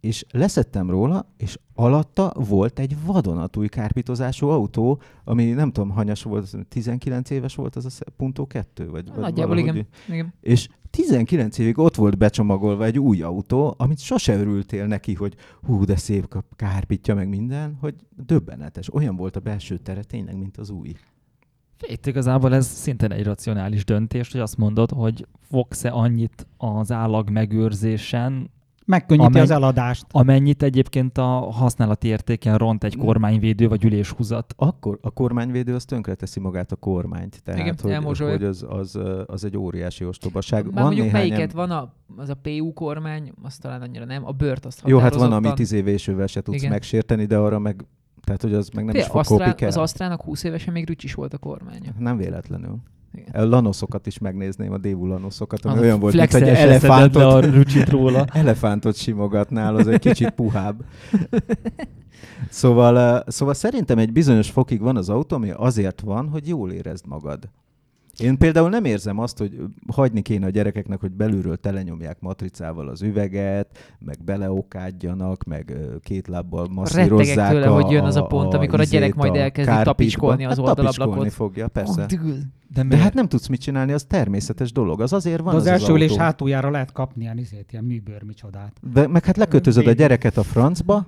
és leszettem róla, és alatta volt egy vadonatúj kárpitozású autó, ami nem tudom, hanyas volt, tizenkilenc éves volt az a Punto kettő? Vagy, vagy nagyjából igen, igen. És tizenkilenc évig ott volt becsomagolva egy új autó, amit sose örültél neki, hogy hú, de szép kárpitja meg minden, hogy döbbenetes. Olyan volt a belső tere tényleg, mint az új. Itt igazából ez szintén egy racionális döntés, hogy azt mondod, hogy fogsz-e annyit az állag megőrzésen, megkönnyíti amennyi, az eladást. Amennyit egyébként a használati értéken ront egy kormányvédő vagy üléshúzat. Akkor a kormányvédő az tönkreteszi magát a kormányt. Tehát, igen, hogy, hogy az, az, az egy óriási ostobaság. Már van mondjuk melyiket em... van, a, az a pé u kormány, azt talán annyira nem, a bőrt azt határozottan. Jó, hát van, ami tíz év vésővel se tudsz igen. megsérteni, de arra meg, tehát hogy az meg nem Fél, is fog kopni kell. Az Asztrának húsz évesen még rücsis volt a kormánya. Nem véletlenül. A lanoszokat is megnézném, a dévú lanoszokat, ami az olyan volt, mint egy elefántot, elefántot simogatnál, az egy kicsit puhább. Szóval, szóval szerintem egy bizonyos fokig van az autó, ami azért van, hogy jól érezd magad. Én például nem érzem azt, hogy hagyni kéne a gyerekeknek, hogy belülről telenyomják matricával az üveget, meg beleokádjanak, meg két lábbal masszírozzák. Rettegek tőle, a, hogy jön az a pont, a, amikor a gyerek majd elkezdi tapicskolni az hát oldalablakot. Tapicskolni fogja, persze. De, De hát nem tudsz mit csinálni, az természetes dolog. Az azért van. De az, az első ülés hátuljára lehet kapni ilyen, izét, ilyen műbőr micsodát. De meg hát lekötözöd a gyereket a francba,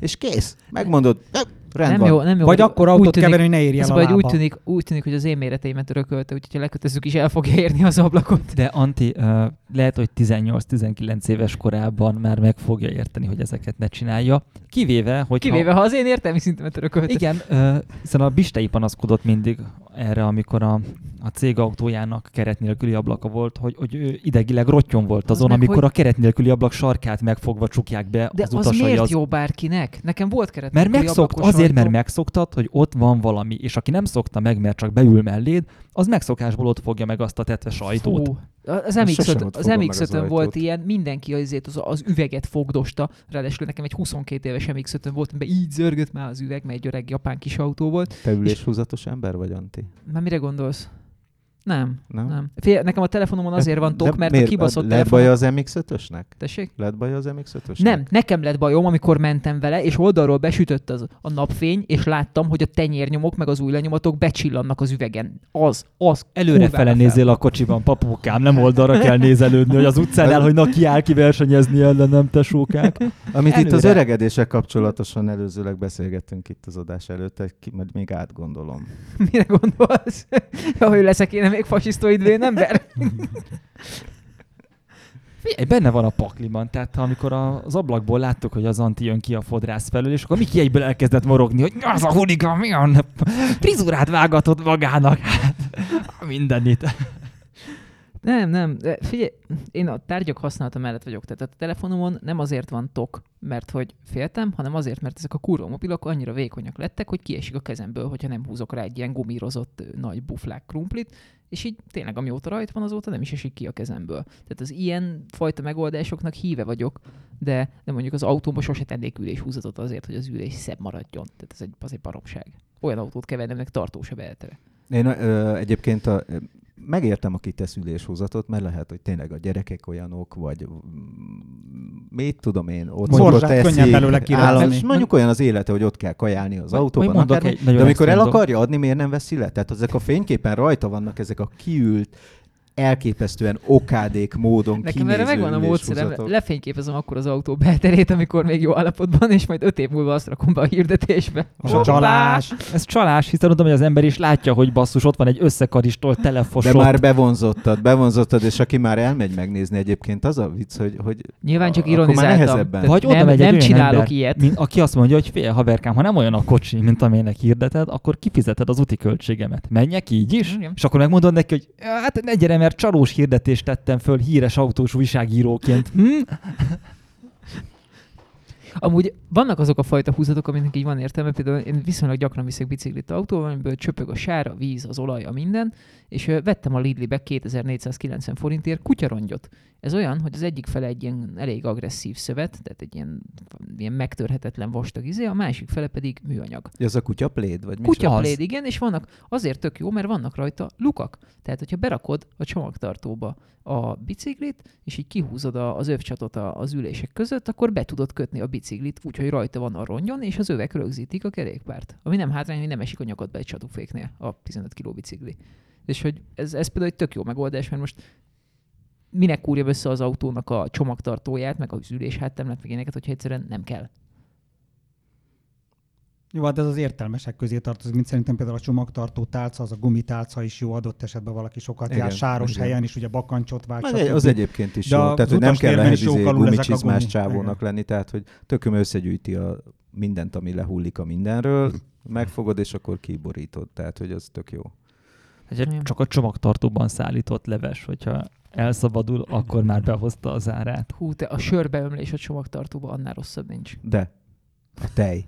és kész. Megmondod... Nem jó, nem jó, vagy akkor autót keverni, hogy ne érjen a lába. Úgy tűnik, úgy tűnik, hogy az én méreteimet örökölte, úgyhogy ha lekötözzük is, el fogja érni az ablakot. De Anti, uh, lehet, hogy tizennyolc-tizenkilenc éves korában már meg fogja érteni, hogy ezeket ne csinálja. Kivéve, hogy Kivéve, ha, ha az én értelmi szintemet örökölte. Igen, uh, hiszen a Bistei panaszkodott mindig erre, amikor a, a cég autójának keret nélküli ablaka volt, hogy, hogy ő idegileg rottyon volt azon, az amikor hogy... a keret nélküli ablak sarkát megfogva csukják be de az utasai. De az miért az... jó bárkinek? Nekem volt keret nélküli ablakos. Azért, mert megszoktad, hogy ott van valami, és aki nem szokta meg, mert csak beül melléd, az megszokásból ott fogja meg azt a tetves ajtót. Fú. Az em iksz ötön volt ilyen, mindenki azért az, az üveget fogdosta, ráadásul nekem egy huszonkét éves em iksz ötön volt, amiben így zörgött már az üveg, mert egy öreg japán kis autó volt. Te üléshúzatos ember vagy, Anti? Már mire gondolsz? Nem, nem. nem. Fél, nekem a telefonomon azért van tok, mert miért? A kibaszott lett telefonom... Lett baj az em iksz ötösnek? Tessék? Lett baj az em iksz ötösnek? Nem, nekem lett bajom, amikor mentem vele, és oldalról besütött az a napfény, és láttam, hogy a tenyérnyomok meg az új lenyomatok becsillannak az üvegen. Az, az. Előrefele nézél a kocsiban, papukám, nem oldalra kell nézelődni, hogy az utcán el, hogy na ki áll ki versenyezni ellenem, tesókák. Amit előre. Itt az öregedéssel kapcsolatosan előzőleg beszélgettünk itt az adás előtt, majd még átgondolom. Mire gondolsz? Ahogy leszek én erre még fasisztó idén ember? Figyelj, benne van a pakliban, tehát amikor az ablakból láttuk, hogy az Anti jön ki a fodrász felől, és akkor Miki egyből elkezdett morogni, hogy az a huligán, milyen frizurát vágatott magának, hát mindenit. Nem, nem, figyelj, én a tárgyak használata mellett vagyok, tehát a telefonomon nem azért van tok, mert hogy féltem, hanem azért, mert ezek a kurva mobilok annyira vékonyak lettek, hogy kiesik a kezemből, hogyha nem húzok rá egy ilyen gumírozott nagy buflák krumplit, és így tényleg amióta rajt van, azóta nem is esik ki a kezemből. Tehát az ilyen fajta megoldásoknak híve vagyok, de, de mondjuk az autómban sose tennék üléshúzatot azért, hogy az ülés szebb maradjon. Tehát ez egy, az egy baromság. Olyan autót kell vennem, aminek tartós a beltere. Én ö, egyébként a, megértem a kitesz üléshúzatot, mert lehet, hogy tényleg a gyerekek olyanok, vagy mit tudom én, ott szorzsát könnyen belőle királni. Mondjuk olyan az élete, hogy ott kell kajálni az autóban, akár, egy, de amikor el akarja adni, miért nem veszi le? Tehát ezek a fényképen rajta vannak, ezek a kiült, elképesztően okádék módon kinéző üléshúzatok. Nekem erre megvan a módszerem, lefényképezem akkor az autó belterét, amikor még jó állapotban, és majd öt év múlva azt rakom be a hirdetésbe. Oh, csalás! Ez csalás, hiszen tudom, hogy az ember is látja, hogy basszus, ott van egy összekaristolt telefosot. De már bevonzottad, bevonzottad, és aki már elmegy megnézni egyébként, az a vicc, hogy, hogy nyilván csak ironizáltam. Vagy oda megy egy olyan ember, mint aki azt mondja, hogy fél haverkám, ha nem olyan a kocsi, mint amelynek hirdeted, akkor kifizeted az úti költségemet. Menjek így is, mm-hmm. és akkor megmondod neki, hogy hát ne gyere, mert csalós hirdetést tettem föl híres autós újságíróként. Hm? Amúgy vannak azok a fajta húzatok, aminek így van értelme, például én viszonylag gyakran viszek biciklit autóval, amiből csöpög a sár, a víz, az olaj, a minden, és vettem a Lidlibe kétezer-négyszázkilencven forintért kutyarongyot. Ez olyan, hogy az egyik fele egy ilyen elég agresszív szövet, tehát egy ilyen, ilyen megtörhetetlen vastag izé, a másik fele pedig műanyag. Ez a kutyapléd? Vagy mi kutyapléd, igen, és vannak, azért tök jó, mert vannak rajta lukak. Tehát, hogyha berakod a csomagtartóba a biciklit, és így kihúzod az övcsatot az ülések között, akkor be tudod kötni a biciklit, úgyhogy rajta van a rongyon, és az övek rögzítik a kerékpárt. Ami nem hátrány, hogy nem esik a nyakadba egy csatuféknél a tizenöt kiló bicikli. És hogy ez, ez például egy tök jó megoldás, mert most minek kúrja össze az autónak a csomagtartóját, meg az ülés háttámlát, meg ilyeneket, hogyha egyszerűen nem kell. Jó, hát ez az értelmesek közé tartozik, mint szerintem például a csomagtartó tálca, az a gumitálca is jó, adott esetben valaki sokat igen, jár sáros igen. helyen is, ugye bakancsot vált. Az egyébként is de jó, tehát hogy nem kell ehhez gumicsizmás csávónak lenni, tehát hogy tököm összegyűjti a mindent, ami lehullik a mindenről, megfogod és akkor kiborítod, tehát hogy az tök jó. Csak a csomagtartóban szállított leves, hogyha elszabadul, akkor már behozta az árát. Hú, te a sörbeömlés a csomagtartóban annál rosszabb nincs. De. A tej.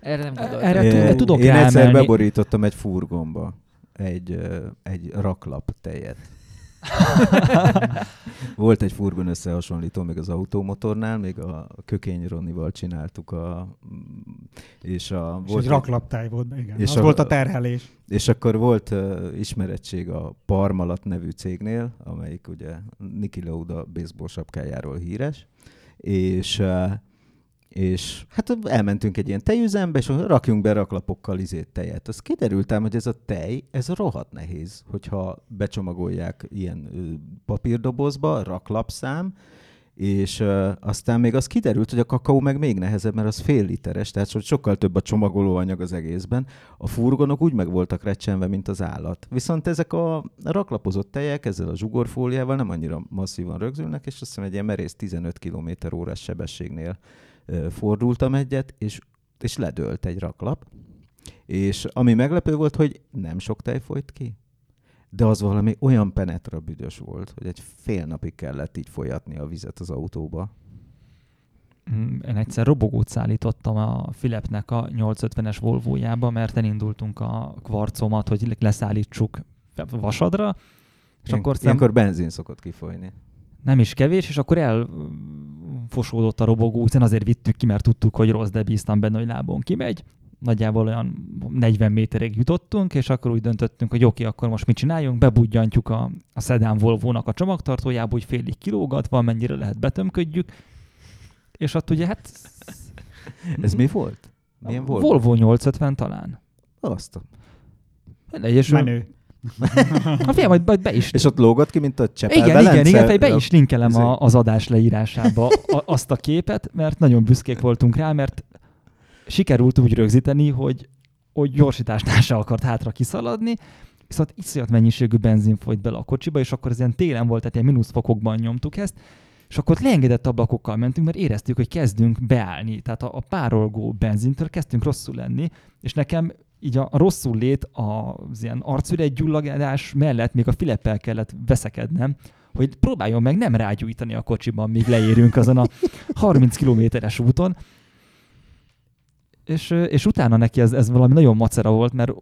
Erre nem gondoltam. Erre én, tudok én rámelni. Egyszer beborítottam egy furgonba egy, egy raklap tejet. Volt egy furgon összehasonlító még az autómotornál, még a Kökény Ronival csináltuk a... És, a, és volt egy raklaptáj volt, igen. És az a, volt a terhelés. És akkor volt uh, ismeretség a Parmalat nevű cégnél, amelyik ugye Niki Lauda baseball sapkájáról híres, és... Uh, és hát elmentünk egy ilyen tejüzembe, és rakjunk be raklapokkal izét tejet. Azt kiderült ám, hogy ez a tej, ez rohadt nehéz, hogyha becsomagolják ilyen papírdobozba, raklapszám, és uh, aztán még az kiderült, hogy a kakaó meg még nehezebb, mert az fél literes, tehát sokkal több a csomagolóanyag az egészben. A furgonok úgy meg voltak recsenve, mint az állat. Viszont ezek a raklapozott tejek ezzel a zsugorfóliával nem annyira masszívan rögzülnek, és azt hiszem egy ilyen merész tizenöt kilométer órás sebességnél fordultam egyet, és, és ledőlt egy raklap. És ami meglepő volt, hogy nem sok tej folyt ki, de az valami olyan penetra büdös volt, hogy egy fél napig kellett így folyatni a vizet az autóba. Én egyszer robogót szállítottam a Philipnek a nyolcszázötvenes Volvojába, mert elindultunk a kvarcomat, hogy leszállítsuk Vasadra. És Én, akkor szem... Ilyenkor benzin szokott kifolyni. Nem is kevés, és akkor elfosódott a robogó, hiszen azért vittük ki, mert tudtuk, hogy rossz, de bíztam benne, hogy lábon kimegy. Nagyjából olyan negyven méterig jutottunk, és akkor úgy döntöttünk, hogy oké, akkor most mit csináljunk, bebudjantjuk a, a Szedán Volvónak a csomagtartójába, úgy félig kilógatva, mennyire lehet betömködjük, és ott ugye hát... Ez mi volt? Milyen volt? Volvo nyolcszázötven talán. Azt. Menő. Ha fél, majd be is... És ott lógott ki, mint a Csepel igen, Belence. Igen, igen, igen, be is linkelem a, az adás leírásába a, azt a képet, mert nagyon büszkék voltunk rá, mert sikerült úgy rögzíteni, hogy, hogy gyorsításnál se akart hátra kiszaladni, viszont iszonyat mennyiségű benzin folyt bele a kocsiba, és akkor ez ilyen télen volt, tehát ilyen mínuszfokokban nyomtuk ezt, és akkor leengedett ablakokkal mentünk, mert éreztük, hogy kezdünk beállni. Tehát a, a párolgó benzintől kezdtünk rosszul lenni, és nekem így a, a rosszul lét, az ilyen arcüreg-gyulladás mellett még a Filippel kellett veszekednem, hogy próbáljon meg nem rágyújtani a kocsiban, míg leérünk azon a harminc kilométeres úton. És, és utána neki ez, ez valami nagyon macera volt, mert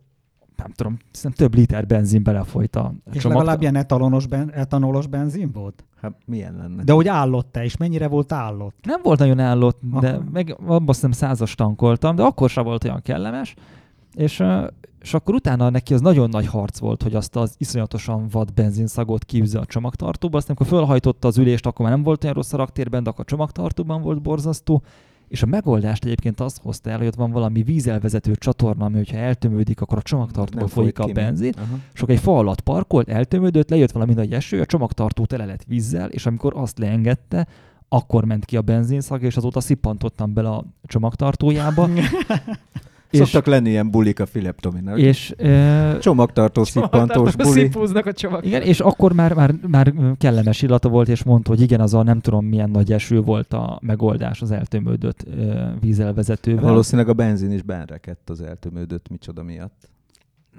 nem tudom, több liter benzin belefolyt a csomag. És legalább ilyen etalonos ben, etanolos benzin volt? Hát milyen lenne? De hogy állott-e is? Mennyire volt állott? Nem volt nagyon állott, aha, de meg abban hiszem százas tankoltam, de akkor sem volt olyan kellemes. És, és akkor utána neki az nagyon nagy harc volt, hogy azt az iszonyatosan vad benzinszagot kiűzze a csomagtartóba. Aztán, amikor fölhajtotta az ülést, akkor már nem volt olyan rossz a raktérben, de akkor a csomagtartóban volt borzasztó. És a megoldást egyébként azt hozta el, hogy ott van valami vízelvezető csatorna, ami hogyha eltömődik, akkor a csomagtartóból folyik a benzin. És akkor egy fa alatt parkolt, eltömődött, lejött valami nagy eső, a csomagtartó tele lett vízzel, és amikor azt leengedte, akkor ment ki a benzinszag, és azóta szippantottam bele a csomagtartójába. Szoktak lenni ilyen bulik a Philip Tominak. És e... csomagtartó szippantós buli. Szippúznak a csomagtartó. Igen, és akkor már, már, már kellemes illata volt, és mondta, hogy igen, az a nem tudom milyen nagy eső volt a megoldás az eltömődött e, vízelvezetővel. Valószínűleg a benzin is benrekedt az eltömődött micsoda miatt.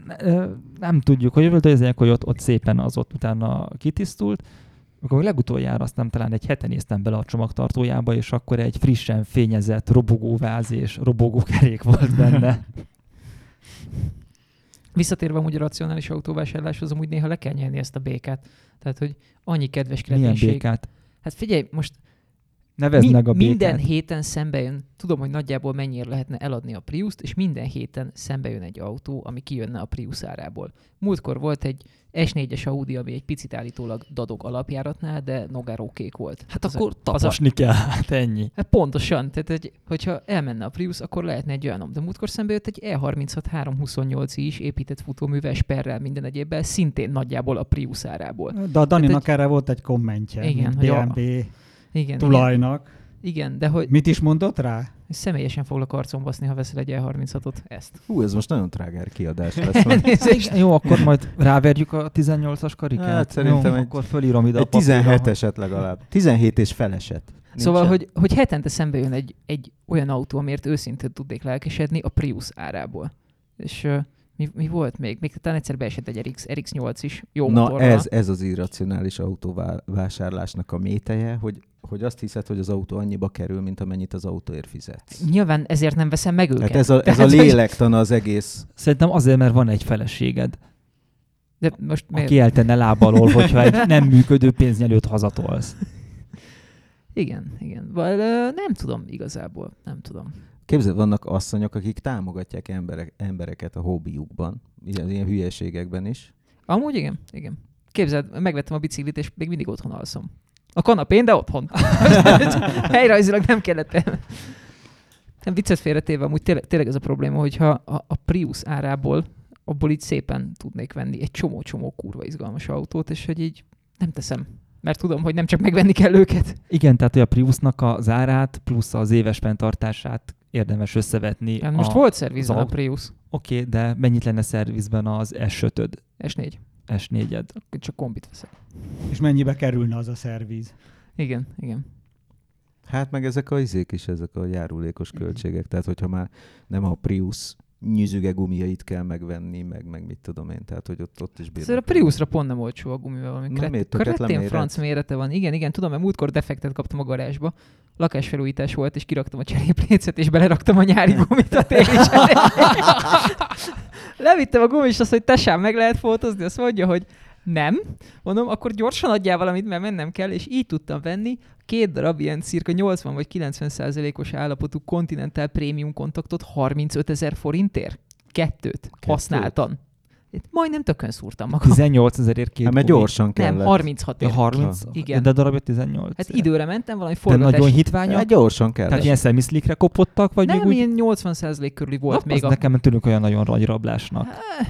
E, nem tudjuk, hogy jövőt, hogy, hogy ott, ott szépen az ott utána kitisztult. Akkor legutoljára aztán talán egy heten néztem bele a csomagtartójába, és akkor egy frissen fényezett robogóváz és robogókerék volt benne. Visszatérve amúgy a racionális autóvásárláshoz, amúgy néha le kell nyelni ezt a békát. Tehát, hogy annyi kedves kreténység. Milyen békát? Hát figyelj, most nevezd mi, meg a békát. Minden héten szembe jön, tudom, hogy nagyjából mennyire lehetne eladni a Priust, és minden héten szembe jön egy autó, ami kijönne a Prius árából. Múltkor volt egy es négyes Audi, ami egy picit állítólag dadog alapjáratnál, de nogárókék volt. Hát az akkor taposni a... kell, hát ennyi. Hát pontosan, tehát egy, hogyha elmenne a Prius, akkor lehetne egy olyanom. De múltkor szembe jött egy E harminchat háromszázhuszonnyolc is épített futóművel, sperrel, minden egyébben, szintén nagyjából a Prius árából. De a Daninak hát erre volt egy kommentje, igen, bé em vé a... igen, tulajnak. Igen, de hogy... Mit is mondott rá? Személyesen foglak arcon baszni, ha veszel egy E harminchatot, ezt. Hú, ez most nagyon trágár kiadás lesz. Jó, akkor majd ráverjük a tizennyolcas karikát. Hát szerintem jó, egy, akkor fölírom ide egy a papírra. tizenheteset legalább. tizenhét és feleset. Nincs szóval, hogy, hogy hetente szembe jön egy, egy olyan autó, amiért őszintén tudnék lelkesedni a Prius árából. És... Mi, mi volt még? Még talán egyszer beesett egy er iksz nyolc is. Jó na motorra. ez, ez az irracionális autóvásárlásnak a méteje, hogy, hogy azt hiszed, hogy az autó annyiba kerül, mint amennyit az autóért fizetsz. Nyilván ezért nem veszem meg őket. Hát ez a, ez a lélektana az egész. Szerintem azért, mert van egy feleséged. De most miért? Aki eltenne láb alól, hogyha egy nem működő pénznyelőt hazatolsz. Igen, igen. Val, nem tudom igazából, nem tudom. Képzeld, vannak asszonyok, akik támogatják emberek, embereket a hobbiukban, ilyen, ilyen hülyeségekben is. Amúgy igen, igen. Képzeld, megvettem a biciklit, és még mindig otthon alszom. A kanapén, de otthon. Helyrajzilag nem kellett el. Nem viccet félretéve, amúgy tényleg, tényleg ez a probléma, hogyha a, a Prius árából abból így szépen tudnék venni egy csomó-csomó kurva izgalmas autót, és hogy így nem teszem. Mert tudom, hogy nem csak megvenni kell őket. Igen, tehát hogy a Priusnak az árát plusz az éves fenntartását érdemes összevetni. Hát most a... volt szervizben a Prius. Oké, okay, de mennyit lenne szervizben az S ötöd? S négy. S négyed. Csak kombit veszek. És mennyibe kerülne az a szerviz? Igen, igen. Hát meg ezek a izék is, ezek a járulékos költségek. Tehát hogyha már nem a Prius nyűzüge gumiait kell megvenni, meg, meg mit tudom én, tehát hogy ott, ott is bírnak. Szóval a Priusra pont nem olcsó a gumivel, valami kret- kretén franc mérete van. Igen, igen, tudom, mert múltkor defektet kaptam a garázsba, lakásfelújítás volt, és kiraktam a cseréplécet, és beleraktam a nyári gumit a téli cseréplécet. Levittem a gumit, és azt, hogy tesám, meg lehet fotózni, azt mondja, hogy nem. Mondom, akkor gyorsan adjál valamit, mert mennem kell, és így tudtam venni két darab ilyen cirka nyolcvan vagy kilencven százalékos állapotú Continental Premium kontaktot harmincötezer forintért. Kettőt, Kettőt. használtan. Majdnem tökön szúrtam magam. tizennyolcezerért két hát, mert gyorsan kellett. Nem, harminchatért. harminc, igen. De darabja tizennyolc. Hát időre mentem, valami forgatás. De nagyon hitványak. Hát gyorsan kellett. Tehát ilyen szemiszlikre kopottak? Vagy nem, még úgy... ilyen nyolcvan százalék körüli volt na, még. Az a... nekem tűnik olyan nagyon ragyrabblásnak.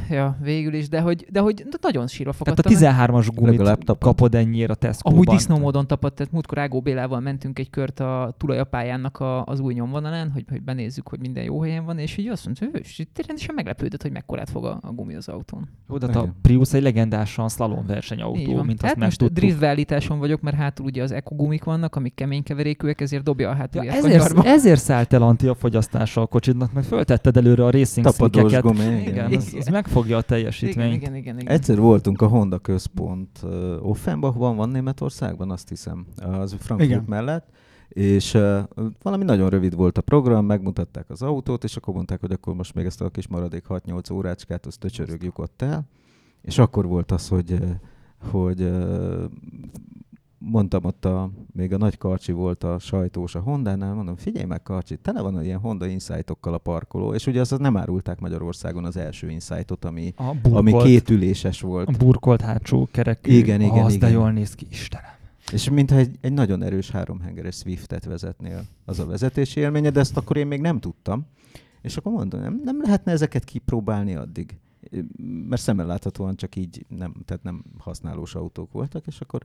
Ja, végül is, de hogy, de hogy de nagyon sírva fogadtam. Tehát a tizenhármas gumit kapod ennyire a Tesco-ban. Amúgy disznómódon tapadt, tehát múltkor Ágó Bélával mentünk egy kört a tulajapályának a, az új nyomvonalán, hogy, hogy benézzük, hogy minden jó helyen van, és így azt mondta, hogy tényleg is meglepődött, hogy mekkorát fog a, a gumi az autó. Dunaparton. Jó, de a Prius egy legendásan szlalomversenyautó, mint hát azt most tudtuk. Driftbeállításon vagyok, mert hátul ugye az ekogumik vannak, amik kemény keverékűek, ezért dobja a hátulját ja, kanyarba. Ezért szállt el Antti a fogyasztása a kocsidnak, mert föltetted előre a racing szlikeket. Igen, az, az megfogja a teljesítményt. Igen, igen, igen, igen. Egyszer voltunk a Honda központ uh, Offenbachban, van Németországban, azt hiszem, az Frankfurt igen. mellett, és uh, valami nagyon rövid volt a program, megmutatták az autót, és akkor mondták, hogy akkor most még ezt a kis maradék hat-nyolc órácskát, azt töcsörögjük ott el. És akkor volt az, hogy, hogy uh, mondtam ott, a, még a nagy Karcsi volt a sajtós a Hondánál, mondom, figyelj meg Karcsi, tele van ilyen Honda Insightokkal a parkoló, és ugye azt nem árulták Magyarországon az első Insightot, ami, ami kétüléses volt. A burkolt hátsó kerekű, igen, igen, az igen. De jól néz ki, Istenem. És mintha egy, egy nagyon erős háromhengeres Swiftet vezetnél, az a vezetési élménye, de ezt akkor én még nem tudtam. És akkor mondom, nem, nem lehetne ezeket kipróbálni addig. Mert szemmel láthatóan csak így nem, tehát nem használós autók voltak, és akkor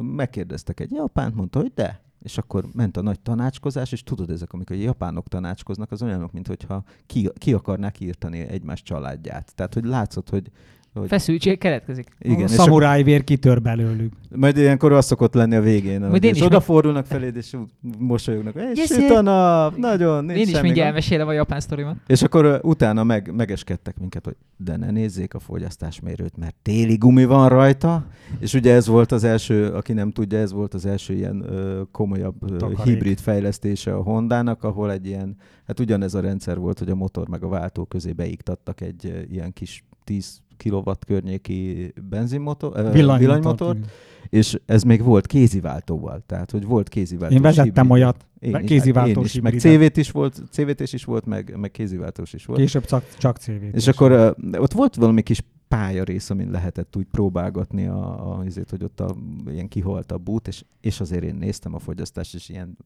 megkérdeztek egy japánt, mondta, hogy de. És akkor ment a nagy tanácskozás, és tudod, ezek, amikor japánok tanácskoznak, az olyanok, mintha ki, ki akarnák írtani egymás családját. Tehát, hogy látszott, hogy Hogy... feszültség keletkezik. Igen, a szamurájvér kitör belőlük. Majd ilyenkor az szokott lenni a végén. Majd és odafordulnak meg... felé, és mosolyognak. És süt a nap, nagyon, nincs semmi. Én is mindjárt elmesélem a japán sztorimat. És akkor utána meg, megeskedtek minket, hogy de ne nézzék a fogyasztásmérőt, mert téli gumi van rajta. És ugye ez volt az első, aki nem tudja, ez volt az első ilyen ö, komolyabb ö, hibrid fejlesztése a Hondának, ahol egy ilyen, hát ugyanez a rendszer volt, hogy a motor meg a váltó közé beiktattak egy ö, ilyen kis tíz kilowatt környéki benzinmotor, villanymotort, és ez még volt kéziváltóval, tehát hogy volt kéziváltós. Én vezettem olyat, kéziváltós is, meg cé vét is volt, cé vé té-s is volt, meg, meg kéziváltós is volt. Később csak, csak cé vé té. És akkor uh, ott volt valami kis pályarész, amin lehetett úgy próbálgatni, a, a, azért, hogy ott a, ilyen kihalt a bút, és, és azért én néztem a fogyasztást, és ilyen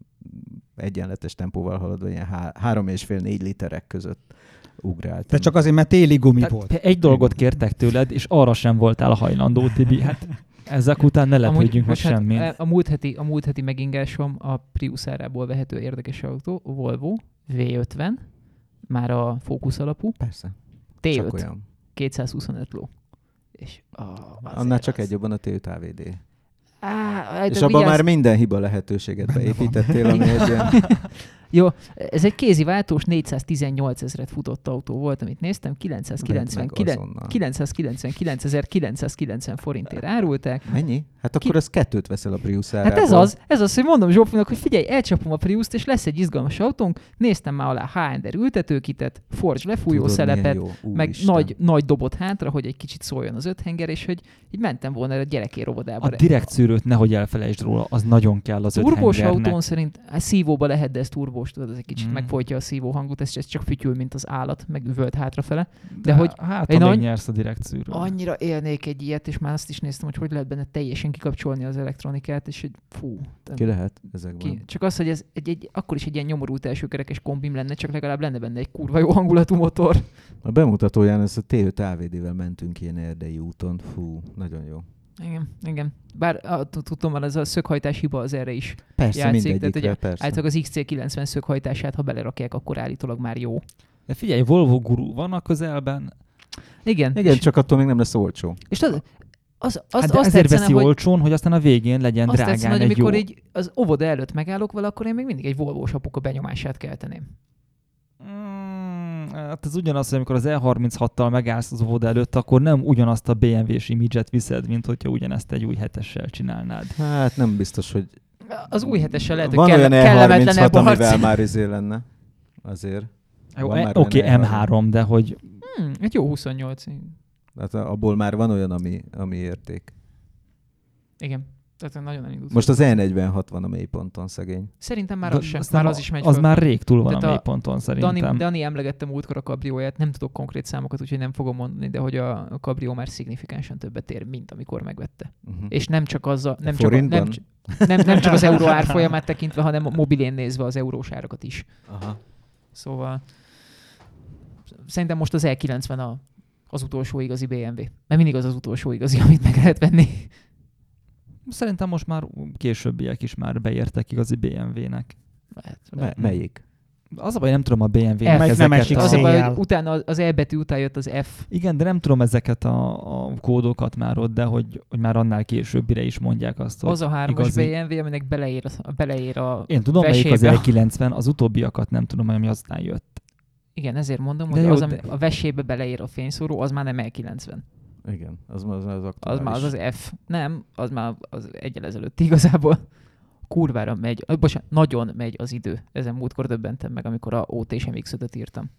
egyenletes tempóval haladva, ilyen há, három és fél, négy literek között ugráltam. De csak azért, mert téli gumi Te, volt. Egy dolgot kértek tőled, és arra sem voltál hajlandó, Tibi. Hát ezek után ne lepődjünk meg hát semmi. A múlt heti, a múlt heti megingásom a Prius árából vehető érdekes autó, Volvo vé ötven, már a Focus alapú. Persze. té öt, kétszázhuszonöt ló. És a, annál csak az... egy jobban a té öt á vé dé. Á, és abban már az... minden hiba lehetőséget beépítettél, ami egy ilyen... Jó, ez egy kéziváltós négyszáztizennyolc ezret futott autó volt, amit néztem, kilencszázkilencvenkilencezer-kilencszázkilencven forintért árulták. Mennyi? Hát akkor Ki... az kettőt veszel a Prius árából. Hát ez az, ez az, hogy mondom Zsófinak, hogy figyelj, elcsapom a Priust, és lesz egy izgalmas autónk, néztem már alá há end er ültetőkitet, Forge lefújószelepet, meg nagy, nagy dobot hátra, hogy egy kicsit szóljon az öthenger, és hogy így mentem volna a gyerekér óvodába. A direkt szűrőt nehogy elfelejtsd róla, az nagyon kell az öthengernek. Turbós autón szerint szívóba lehet, de ez turbó. Tudod, ez egy kicsit mm. megfolytja a szívó hangot, ez csak fütyül, mint az állat, meg üvölt hátrafele. De, de hogy hát, én annyi... nyersz a direkt szűrőt. Annyira élnék egy ilyet, és már azt is néztem, hogy hogy lehet benne teljesen kikapcsolni az elektronikát, és hogy fú. Ki lehet ezekben? Ki... Csak az, hogy ez egy, egy, akkor is egy ilyen nyomorult elsőkerekes kombim lenne, csak legalább lenne benne egy kurva jó hangulatú motor. A bemutatóján ezt a té öt á vé dével mentünk ilyen erdei úton. Fú, nagyon jó. Igen, igen. Bár tudom, az a szöghajtás hiba az erre is persze, játszik. Tehát ugye általában az iksz cé kilencven szöghajtását, ha belerakják, akkor állítólag már jó. De figyelj, Volvo gurú van a közelben. Igen. Igen, és csak attól még nem lesz olcsó. És az, az, az, hát azt azért veszi hogy, olcsón, hogy aztán a végén legyen azt drágán tetszene, egy jó. Azt amikor így az óvoda előtt megállok vala, akkor én még mindig egy Volvós apuka benyomását kelteném. Hát ez ugyanaz, hogy amikor az E harminchattal megállsz az óvoda előtt, akkor nem ugyanazt a bé em vé-s imidzset viszed, mint hogyha ugyanezt egy új hetessel csinálnád. Hát nem biztos, hogy... Az új hetessel lehet, van hogy kellemetlenebb harc. Amivel már izé lenne. Azért. Oké, okay, em három, de hogy... Hmm, egy jó huszonnyolc. Hát abból már van olyan, ami, ami érték. Igen. Tehát nagyon elindult. Most az E negyvenhat van a mélyponton, szegény. Szerintem már az, sem, már az is megy az föl. Az már rég túl van tehát a mélyponton, szerintem. Dani, Dani emlegette múltkor a kabrióját, nem tudok konkrét számokat, úgyhogy nem fogom mondani, de hogy a kabrió már szignifikánsan többet ér, mint amikor megvette. Uh-huh. És nem csak az a, nem, csak a nem, nem, nem csak az euró árfolyamát tekintve, hanem a mobilén nézve az eurós árakat is. Aha. Szóval szerintem most az E kilencven a, az utolsó igazi bé em vé. Mert mindig az az utolsó igazi, amit meg lehet venni. Szerintem most már későbbiek is már beértek igazi bé em vé-nek. Lehet, lehet. M- melyik? Az a baj, nem tudom a bé em vé-nek ezeket. Nem esik a... Az a baj, hogy utána az E betű után jött az F. Igen, de nem tudom ezeket a, a kódokat már ott, de hogy, hogy már annál későbbire is mondják azt, az a hármas igazi... bé em vé, aminek beleér, beleér a Én tudom, vesébe. Melyik az E kilencven, az utóbbiakat nem tudom, ami aztán jött. Igen, ezért mondom, hogy jó, az, ami de... a vesébe beleér a fényszóró, az már nem E kilencven. Igen, az már az, az aktuális. Az már az az F. Nem, az már az egyel ezelőtt igazából. Kurvára megy, bocsánat, nagyon megy az idő. Ezen múltkor döbbentem meg, amikor a ó té és em iksz ötöt írtam,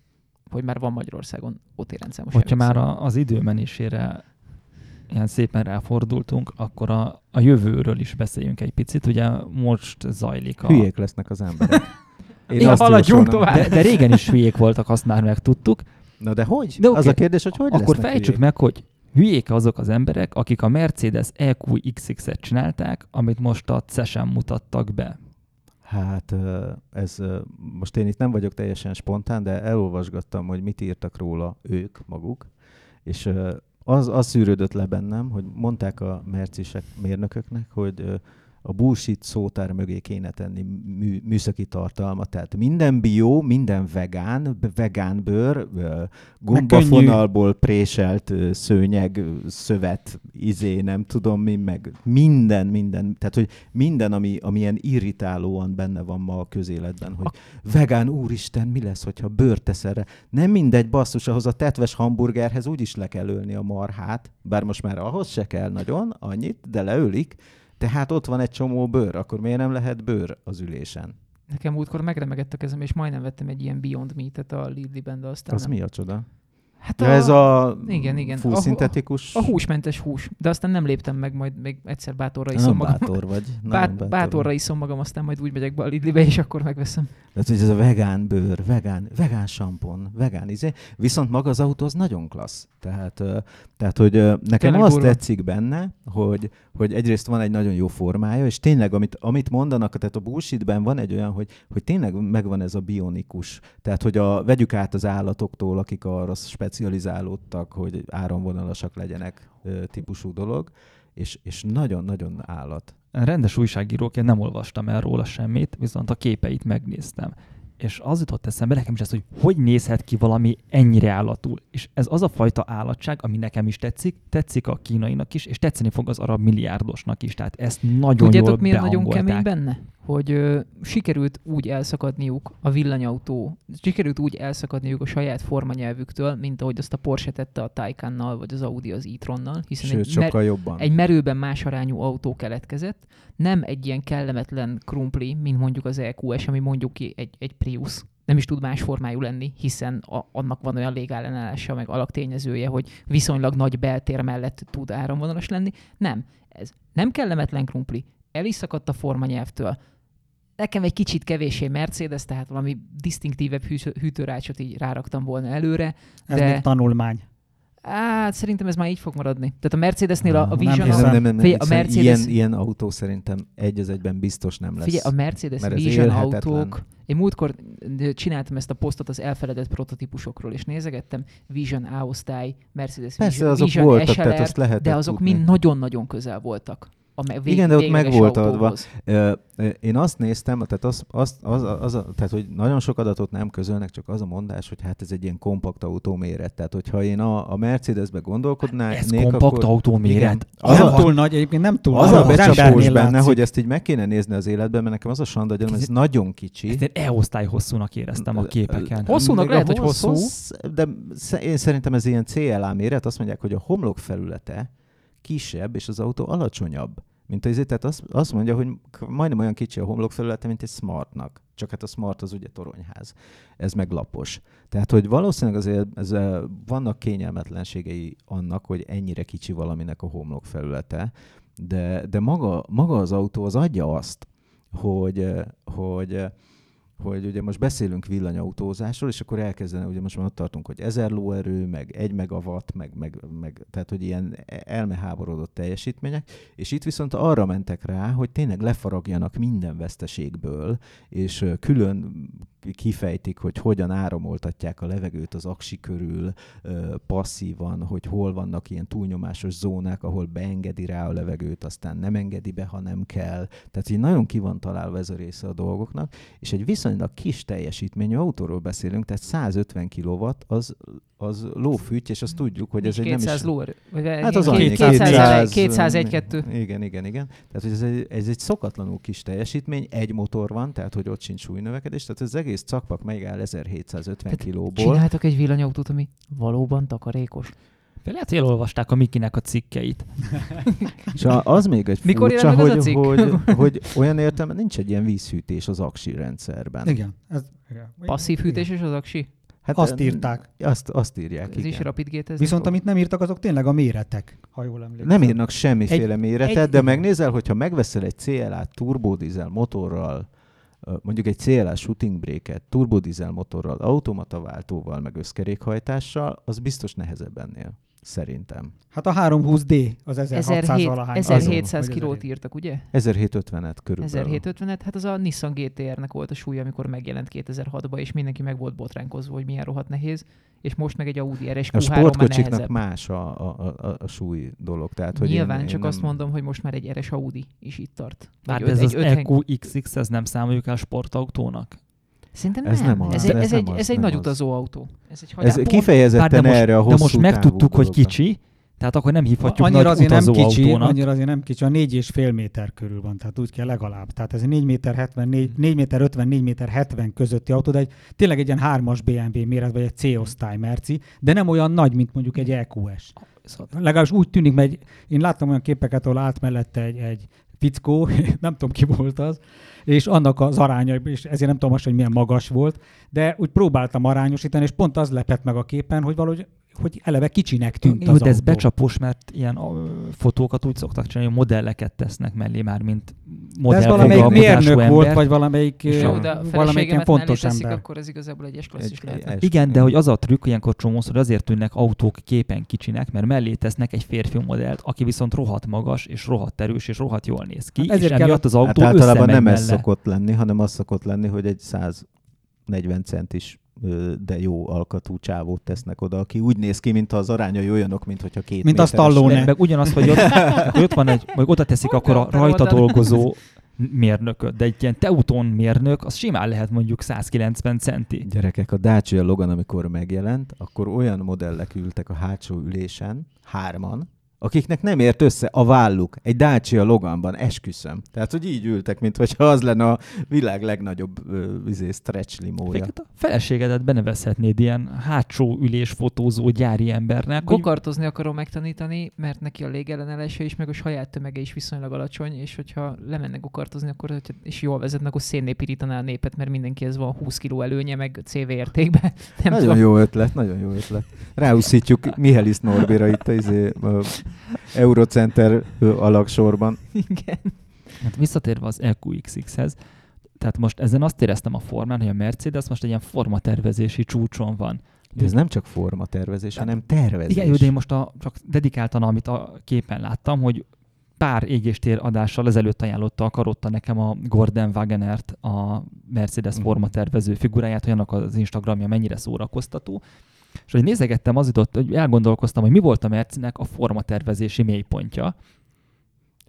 hogy már van Magyarországon ó té rendszámos. Hogyha már az időmenésére ilyen szépen ráfordultunk, akkor a, a jövőről is beszéljünk egy picit. Ugye most zajlik a... Hülyék lesznek az emberek. Én ja, haladjunk tovább. De, de régen is hülyék voltak, azt már megtudtuk. Na de hogy? De okay. Az a kérdés, hogy hogy Akkor fejtsük meg, hogy hülyék azok az emberek, akik a Mercedes é kú iksz iksz-et csinálták, amit most a cé e es-en mutattak be. Hát ez, most én itt nem vagyok teljesen spontán, de elolvasgattam, hogy mit írtak róla ők maguk, és az, az szűrődött le bennem, hogy mondták a mercisek mérnököknek, hogy a bullshit szótár mögé kéne tenni mű, műszaki tartalmat. Tehát minden bio, minden vegán, vegán bőr, gombafonalból préselt szőnyeg, szövet, izé, nem tudom mi, meg minden, minden. Tehát, hogy minden, ami, ami ilyen irritálóan benne van ma a közéletben, hogy a... vegán, úristen, mi lesz, hogyha bőrt tesz erre? Nem mindegy, basszus, ahhoz a tetves hamburgerhez úgyis le kell ölni a marhát, bár most már ahhoz se kell nagyon, annyit, de leölik. Tehát ott van egy csomó bőr, akkor miért nem lehet bőr az ülésen? Nekem múltkor megremegett a kezem, és majdnem vettem egy ilyen Beyond Meat-et a Lidl-ben, de aztán Az nem. mi a csoda? Hát ja, a... ez a igen, igen. Fú, szintetikus... A, a húsmentes hús, de aztán nem léptem meg, majd még egyszer bátorra iszom magam. Bátor vagy. Bát, bátor bátorra iszom magam, aztán majd úgy megyek be a Lidl-be, és akkor megveszem. De tudod, ez a vegán bőr, vegán, vegán sampon, vegán izé. Viszont maga az autó az nagyon klassz. Tehát, tehát hogy nekem tényleg azt tetszik benne, hogy, hogy egyrészt van egy nagyon jó formája, és tényleg, amit, amit mondanak, tehát a bullshitben van egy olyan, hogy, hogy tényleg megvan ez a bionikus. Tehát, hogy a, vegyük át az állatoktól, akik arra specializálódtak, hogy áramvonalasak legyenek típusú dolog, és, és nagyon-nagyon állat. Rendes újságíróként nem olvastam el róla semmit, viszont a képeit megnéztem. És az jutott eszembe nekem is ez, hogy hogy nézhet ki valami ennyire állatul. És ez az a fajta állatság, ami nekem is tetszik, tetszik a kínainak is, és tetszeni fog az arab milliárdosnak is. Tehát ezt nagyon jól behangolták. Tudjátok, miért nagyon kemény benne? Hogy ö, sikerült úgy elszakadniuk a villanyautó, sikerült úgy elszakadniuk a saját formanyelvüktől, mint ahogy azt a Porsche tette a Taycannal, vagy az Audi az e-tronnal, hiszen Sőt, egy, mer- egy merőben más arányú autó keletkezett, nem egy ilyen kellemetlen krumpli, mint mondjuk az é kú es, ami mondjuk ki egy, egy Prius. Nem is tud más formájú lenni, hiszen a, annak van olyan légellenállása, meg alaktényezője, hogy viszonylag nagy beltér mellett tud áramvonalas lenni. Nem, ez nem kellemetlen krumpli, el is szakadt a formanyelvtől. Nekem egy kicsit kevéssé Mercedes, tehát valami disztinktívebb hűtőrácsot így ráraktam volna előre. Ez de... még tanulmány. Hát szerintem ez már így fog maradni. Tehát a Mercedesnél a, a Vision... Nem, nem, nem, nem, figyelj, a Mercedes... ilyen, ilyen autó szerintem egy az egyben biztos nem lesz. Figyelj, a Mercedes Vision autók... Én múltkor csináltam ezt a posztot az elfeledett prototípusokról, és nézegettem Vision A-osztály, Mercedes Vision, Vision voltak, es el er, de azok tudni. Mind nagyon-nagyon közel voltak. A vég, Igen, de ott meg volt adva. Én azt néztem, tehát, az, az, az, az, az, tehát hogy nagyon sok adatot nem közölnek, csak az a mondás, hogy hát ez egy ilyen kompakt autó méret. Tehát, hogyha én a, a Mercedesbe gondolkodnám... Hát ez nék, kompakt akkor, autó méret. Az a, túl nagy, egyébként nem túl az nagy. Az a becsapós benne, látszik. Hogy ezt így meg kéne nézni az életben, mert nekem az a sanda, hogy ez nagyon kicsi. Ezt én E-osztály hosszúnak éreztem a képeken. Hosszúnak de lehet, hogy hosszú. Hossz, de én szerintem ez ilyen cé el á méret. Azt mondják, hogy a homlok felülete kisebb, és az autó alacsonyabb. Mint az, tehát azt, azt mondja, hogy majdnem olyan kicsi a homlok felülete, mint egy Smartnak. Csak hát a Smart az ugye toronyház. Ez meg lapos. Tehát, hogy valószínűleg azért ez, vannak kényelmetlenségei annak, hogy ennyire kicsi valaminek a homlok felülete, de, de maga, maga az autó az adja azt, hogy, hogy, hogy ugye most beszélünk villanyautózásról, és akkor elkezdene, ugye most már ott tartunk, hogy ezer lóerő, meg egy megawatt, meg, meg, meg, tehát hogy ilyen elmeháborodott teljesítmények, és itt viszont arra mentek rá, hogy tényleg lefaragjanak minden veszteségből, és külön kifejtik, hogy hogyan áramoltatják a levegőt az aksi körül passzívan, hogy hol vannak ilyen túlnyomásos zónák, ahol beengedi rá a levegőt, aztán nem engedi be, ha nem kell. Tehát így nagyon ki van találva ez a része a dolgoknak, és egy viszonylag kis teljesítményű autóról beszélünk, tehát száz ötven kilowatt az, az lófűtj, és azt tudjuk, hogy ez egy nem is... kétszáz lóerő. Hát az annyi. kétszáz egy kettő. Igen, igen, igen. Tehát hogy ez, egy, ez egy szokatlanul kis teljesítmény, egy motor van, tehát hogy ott sincs súlynövekedés, tehát ez egész cakpak megáll ezerhétszázötven kilóból. Csináltak egy villanyautót, ami valóban takarékos. Lehet, hogy elolvasták a Mikinek a cikkeit. És az még egy furcsa, hogy, hogy, hogy olyan értelme, nincs egy ilyen vízhűtés az aksi rendszerben. Igen. Ez, igen. Passzív hűtés igen. És az aksi? Hát azt írták. Azt, azt írják, ez igen. Is rapid. Viszont amit nem írtak, azok tényleg a méretek, ha jól emlékszem. Nem írnak semmiféle egy, méretet, egy, de megnézel, hogyha megveszel egy cé el á-t turbodizel motorral, mondjuk egy cé el á shooting brake-et, turbodizel motorral, automata váltóval, meg összkerékhajtással, az biztos nehezebb ennél. Szerintem. Hát a háromszázhúsz D az ezerhatszáz valahány. ezerhétszáz kilót írtak, ugye? ezerhétszázötvenet körülbelül. ezerhétszázötvenet, hát az a Nissan gé té er-nek volt a súlya, amikor megjelent kétezer-hatban, és mindenki meg volt botránkozva, hogy milyen rohadt nehéz, és most meg egy Audi er es Q három a sportkocsiknak más a, a, a, a súly dolog. Tehát, hogy nyilván, én, én csak nem... azt mondom, hogy most már egy er es Audi is itt tart. Hát ez az E Q X X, ez nem számoljuk el sportautónak? Szerintem ez nem. nem ez egy, ez nem egy, az, ez egy nagy az. Utazó autó. Ez, egy ez kifejezetten most, erre a hosszú. De most megtudtuk, hogy kicsi, tehát akkor nem hívhatjuk a, nagy utazó nem kicsi, autónak. Annyira azért nem kicsi, a négy és fél méter körül van, tehát úgy kell legalább. Tehát ez négy méter hetvennégy, négy méter ötven, négy méter hetven közötti autó, de egy, tényleg egy ilyen hármas bé em vé méret, vagy egy C-osztály merci, de nem olyan nagy, mint mondjuk egy E Q S. Legalábbis úgy tűnik, mert én láttam olyan képeket, ahol állt mellette egy... egy fickó, nem tudom ki volt az, és annak az aránya, és ezért nem tudom azt, hogy milyen magas volt, de úgy próbáltam arányosítani, és pont az lepett meg a képen, hogy valahogy hogy eleve kicsinek tűnt az autó. Ez becsapos, mert ilyen ö, fotókat úgy szoktak csinálni, hogy modelleket tesznek mellé már, mint modell. De ez valamelyik mérnök volt, vagy valamelyik valamelyik fontos ember. Teszik, akkor ez igazából egy S-klasszis lehetne. Igen, de hogy az a trükk, ilyenkor csomószor azért tűnnek autók képen kicsinek, mert mellé tesznek egy férfi modellt, aki viszont rohadt magas, és rohadt erős, és rohadt jól néz ki, hát ezért és emiatt az autó hát összemegy mellé. Nem ez szokott lenni, hanem az szokott lenni, hogy egy száznegyven centis de jó alkatú csávót tesznek oda, aki úgy néz ki, mintha az arányai olyanok, mintha két mint méteres. Mint a Stallone. Meg ugyanaz, hogy ott, ott van egy, vagy oda teszik akkor a rajta dolgozó mérnököt, de egy ilyen Teuton mérnök, az simán lehet mondjuk száz kilencven centi. Gyerekek, a Dacia Logan, amikor megjelent, akkor olyan modellek ültek a hátsó ülésen, hárman, akiknek nem ért össze a válluk egy Dacia Loganban, esküszöm. Tehát, hogy így ültek, mintha az lenne a világ legnagyobb izé, stretch limója. A feleségedet benevezhetnéd ilyen hátsó ülés fotózó gyári embernek. Kokartozni hogy... akarom megtanítani, mert neki a légellenállásai is, meg a saját tömege is viszonylag alacsony, és hogyha lemennek kokartozni, akkor hogyha, és jól vezetnek, akkor szénnépirítaná a népet, mert mindenkihez van húsz kiló előnye, meg cé vé értékben. Nem nagyon tudom. Jó ötlet, nagyon jó ötlet. Ráúszítjuk Mihelis Norbira itt a izé, Eurocenter alagsorban. Igen. Hát visszatérve az E Q X X-hez, tehát most ezen azt éreztem a formán, hogy a Mercedes most egy ilyen formatervezési csúcson van. De ez nem csak formatervezés, hát, hanem tervezés. Igen, de én most a, csak dedikáltan, amit a képen láttam, hogy pár égéstér adással ezelőtt ajánlotta a karotta nekem a Gordon Wagenert, a Mercedes formatervező figuráját, hogy annak az Instagramja mennyire szórakoztató. És hogy nézegettem, az jutott, hogy elgondolkoztam, hogy mi volt a Mercinek a formatervezési mélypontja.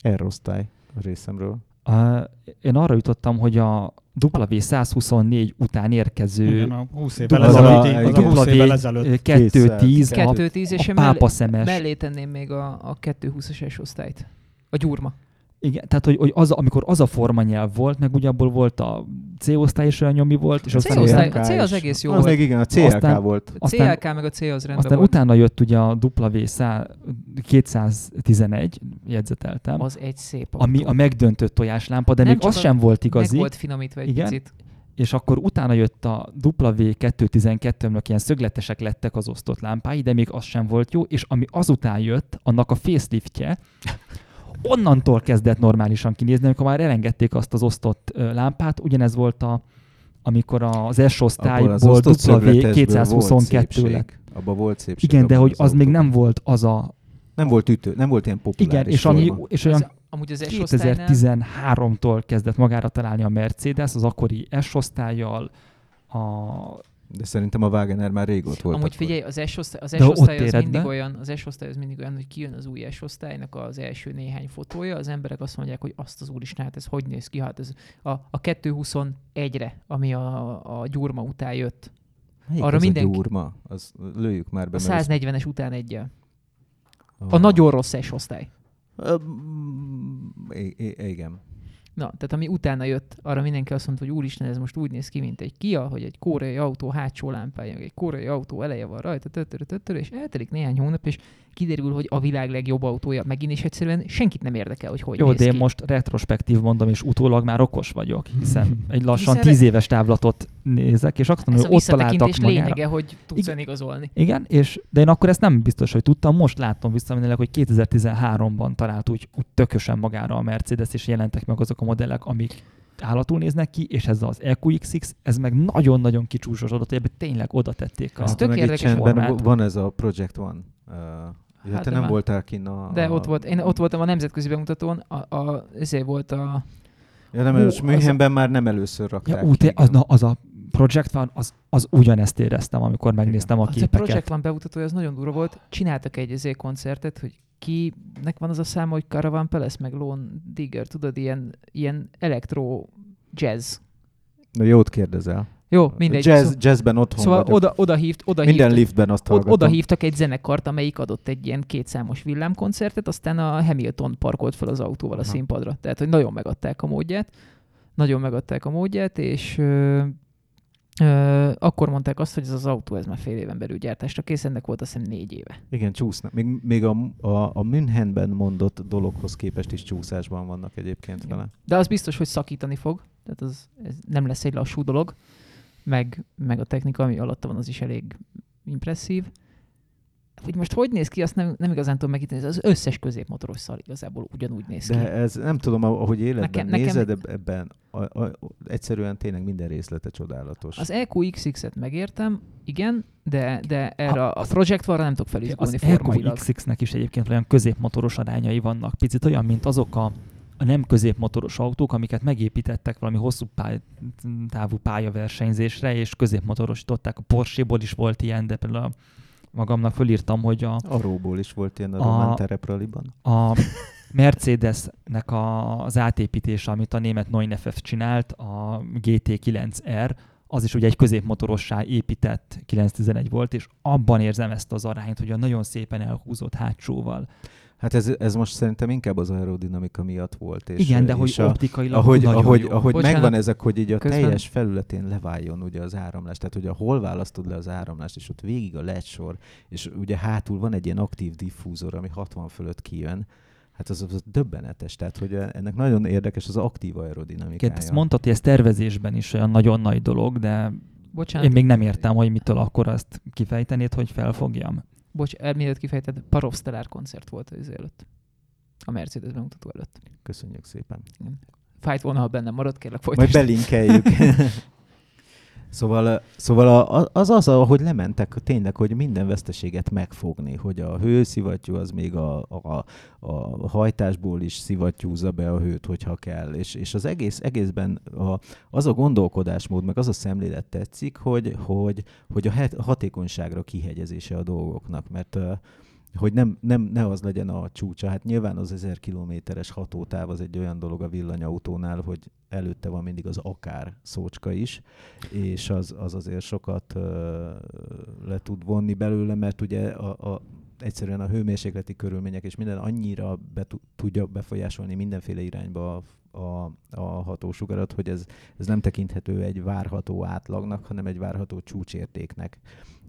R-osztály a részemről. Uh, én arra jutottam, hogy a W száz huszonnégy után érkező igen, a húsz évvel ezelőtt kettőtíz, a pápaszemes. Mellé tenném még a kettőhúszas S-osztályt. A gyurma. Igen, tehát, hogy, hogy az, amikor az a formanyelv volt, meg ugye abból volt a C-osztály is olyan nyomi volt, és a aztán... C-osztály, a C az egész jó az volt. Az még igen, a C L K aztán, volt. A C L K meg a C az rendben aztán volt. Utána jött ugye a W kétszáztizenegy, jegyzeteltem. Az egy szép autó. Ami a megdöntött tojáslámpa, de nem még az sem volt igazi. Meg volt finomítva egy igen. Picit. És akkor utána jött a W kétszáztizenkettő, aminek ilyen szögletesek lettek az osztott lámpái, de még az sem volt jó, és ami azután jött, annak a faceliftje, onnantól kezdett normálisan kinézni, amikor már elengedték azt az osztott lámpát. Ugyanez volt, a, amikor az S-osztályból W kétszázhuszonkettő lett. Abban volt szépség. Igen, de hogy az, az még nem volt az a... Nem volt ütő, nem volt ilyen populáris. Igen, és, ami, és olyan az, kétezer-tizenháromtól kezdett magára találni a Mercedes, az akkori S-osztállyal, a... De szerintem a Wagener már régóta volt. Amúgy figyelj, az S-osztály, az S-osztály az mindig olyan, az S-osztály az mindig olyan, hogy kijön az új S-osztálynak az első néhány fotója, az emberek azt mondják, hogy azt az úristen, hát ez hogy néz ki, hát ez a, a kétszázhuszonegyre, ami a, a gyurma után jött. Melyik arra az mindenki... a gyurma? Az, lőjük már be. A száznegyvenes az... után egyen. Oh. A nagyon rossz S-osztály. Um, igen. Na, tehát ami utána jött, arra mindenki azt mondta, hogy úristen, ez most úgy néz ki, mint egy Kia, hogy egy koreai autó hátsó lámpája, egy koreai autó eleje van rajta, tötörő, tötörő, és eltelik néhány hónap, és kiderül, hogy a világ legjobb autója megint, és egyszerűen senkit nem érdekel, hogy hogy jó, néz ki. Jó, de én most retrospektív mondom, és utólag már okos vagyok, hiszen egy lassan tíz hiszen... éves távlatot nézek, és azt mondom, hogy ott találtak magára. Lényege, hogy tudsz önigazolni. Igen, és, de én akkor ezt nem biztos, hogy tudtam. Most látom visszamenőleg, hogy kétezer-tizenháromban talált úgy, úgy tökösen magára a Mercedes, és jelentek meg azok a modellek, amik állatul néznek ki, és ez az E Q X X, ez meg nagyon-nagyon kicsúsosodott, ebben tényleg oda tették a... Ez tök érdekes formát. Van ez a Project One. Uh, hát hát te nem voltál kint a... De a... ott volt, én ott voltam a nemzetközi bemutatón, a, a, ezért volt a... Ja, nem, most Münchenben a... már nem először rakták. Ja, ú, te, az, na, az a Project One, az, az ugyanezt éreztem, amikor megnéztem igen. a képeket. Az a Project One bemutatója, az nagyon durva volt. Csináltak egy ezért koncertet, hogy kinek van az a száma, hogy Caravan Palace, meg Lone Digger, tudod, ilyen, ilyen elektro jazz. Na jót kérdezel. Jó, mindegy. Jazz, jazzben otthon szóval vagyok. Oda, oda hívt, oda minden hívtak, liftben azt hallgatom. Oda hívtak egy zenekart, amelyik adott egy ilyen kétszámos villámkoncertet, aztán a Hamilton parkolt fel az autóval aha. a színpadra. Tehát, hogy nagyon megadták a módját. Nagyon megadták a módját, és... Ö, Uh, akkor mondták azt, hogy ez az autó ez már fél éven belül gyártásra kész, ennek volt azt hiszem négy éve. Igen, csúsznak. Még, még a, a, a Münchenben mondott dologhoz képest is csúszásban vannak egyébként vele. De az biztos, hogy szakítani fog, tehát az, ez nem lesz egy lassú dolog, meg, meg a technika, ami alatta van, az is elég impresszív. Hogy most hogy néz ki, azt nem, nem igazán tudom megítélni, az összes középmotoros szar igazából ugyanúgy néz ki. De ez nem tudom, ahogy életben nekem, nézed, nekem... ebben a, a, a, egyszerűen tényleg minden részlete csodálatos. Az E Q X X-et megértem, igen, de, de erre a, a Project One-ra nem tudok felizgulni formailag. Az E Q X X-nek is egyébként olyan középmotoros arányai vannak, picit olyan, mint azok a a nem középmotoros autók, amiket megépítettek valami hosszú pály- távú pályaversenyzésre, és középmotorosították. A Porsche-ból is volt ilyen, de például a magamnak fölírtam, hogy a... Aróból is volt ilyen a román terepraliban. A Mercedesnek a, az átépítése, amit a német neunegyvenöt csinált, a G T kilenc R, az is ugye egy középmotorossá épített kilenc tizenegy volt, és abban érzem ezt az arányt, hogy a nagyon szépen elhúzott hátsóval. Hát ez, ez most szerintem inkább az aerodinamika miatt volt. És, igen, de és hogy a, optikailag ahogy, nagyon ahogy, jó. Ahogy bocsánat, megvan ezek, hogy így a közben... teljes felületén leváljon ugye az áramlás. Tehát, hogy hol választod le az áramlást, és ott végig a ledsor, és ugye hátul van egy ilyen aktív diffúzor, ami hatvan fölött kijön. Hát az, az döbbenetes. Tehát, hogy ennek nagyon érdekes az aktív aerodinamikája. Ezt mondtad, hogy ez tervezésben is olyan nagyon nagy dolog, de bocsánat, én még nem értem, hogy mitől akkor azt kifejtenéd, hogy felfogjam. Bocs, mielőtt kifejted, Parovsztelár koncert volt az előtt. A Mercedes bemutató előtt. Köszönjük szépen. Fájt volna, ha bennem maradt, kérlek folytasd. Majd belinkeljük. Szóval, szóval az az, ahogy lementek tényleg, hogy minden veszteséget megfogni, hogy a hőszivattyú az még a, a, a hajtásból is szivattyúzza be a hőt, hogyha kell. És, és az egész, egészben a, az a gondolkodásmód, meg az a szemlélet tetszik, hogy, hogy, hogy a hatékonyságra kihegyezése a dolgoknak, mert hogy nem, nem, ne az legyen a csúcsa. Hát nyilván az ezer kilométeres hatótáv az egy olyan dolog a villanyautónál, hogy előtte van mindig az akár szócska is, és az, az azért sokat uh, le tud vonni belőle, mert ugye a, a, egyszerűen a hőmérsékleti körülmények és minden annyira be tudja befolyásolni mindenféle irányba a, a, a hatósugarat, hogy ez, ez nem tekinthető egy várható átlagnak, hanem egy várható csúcsértéknek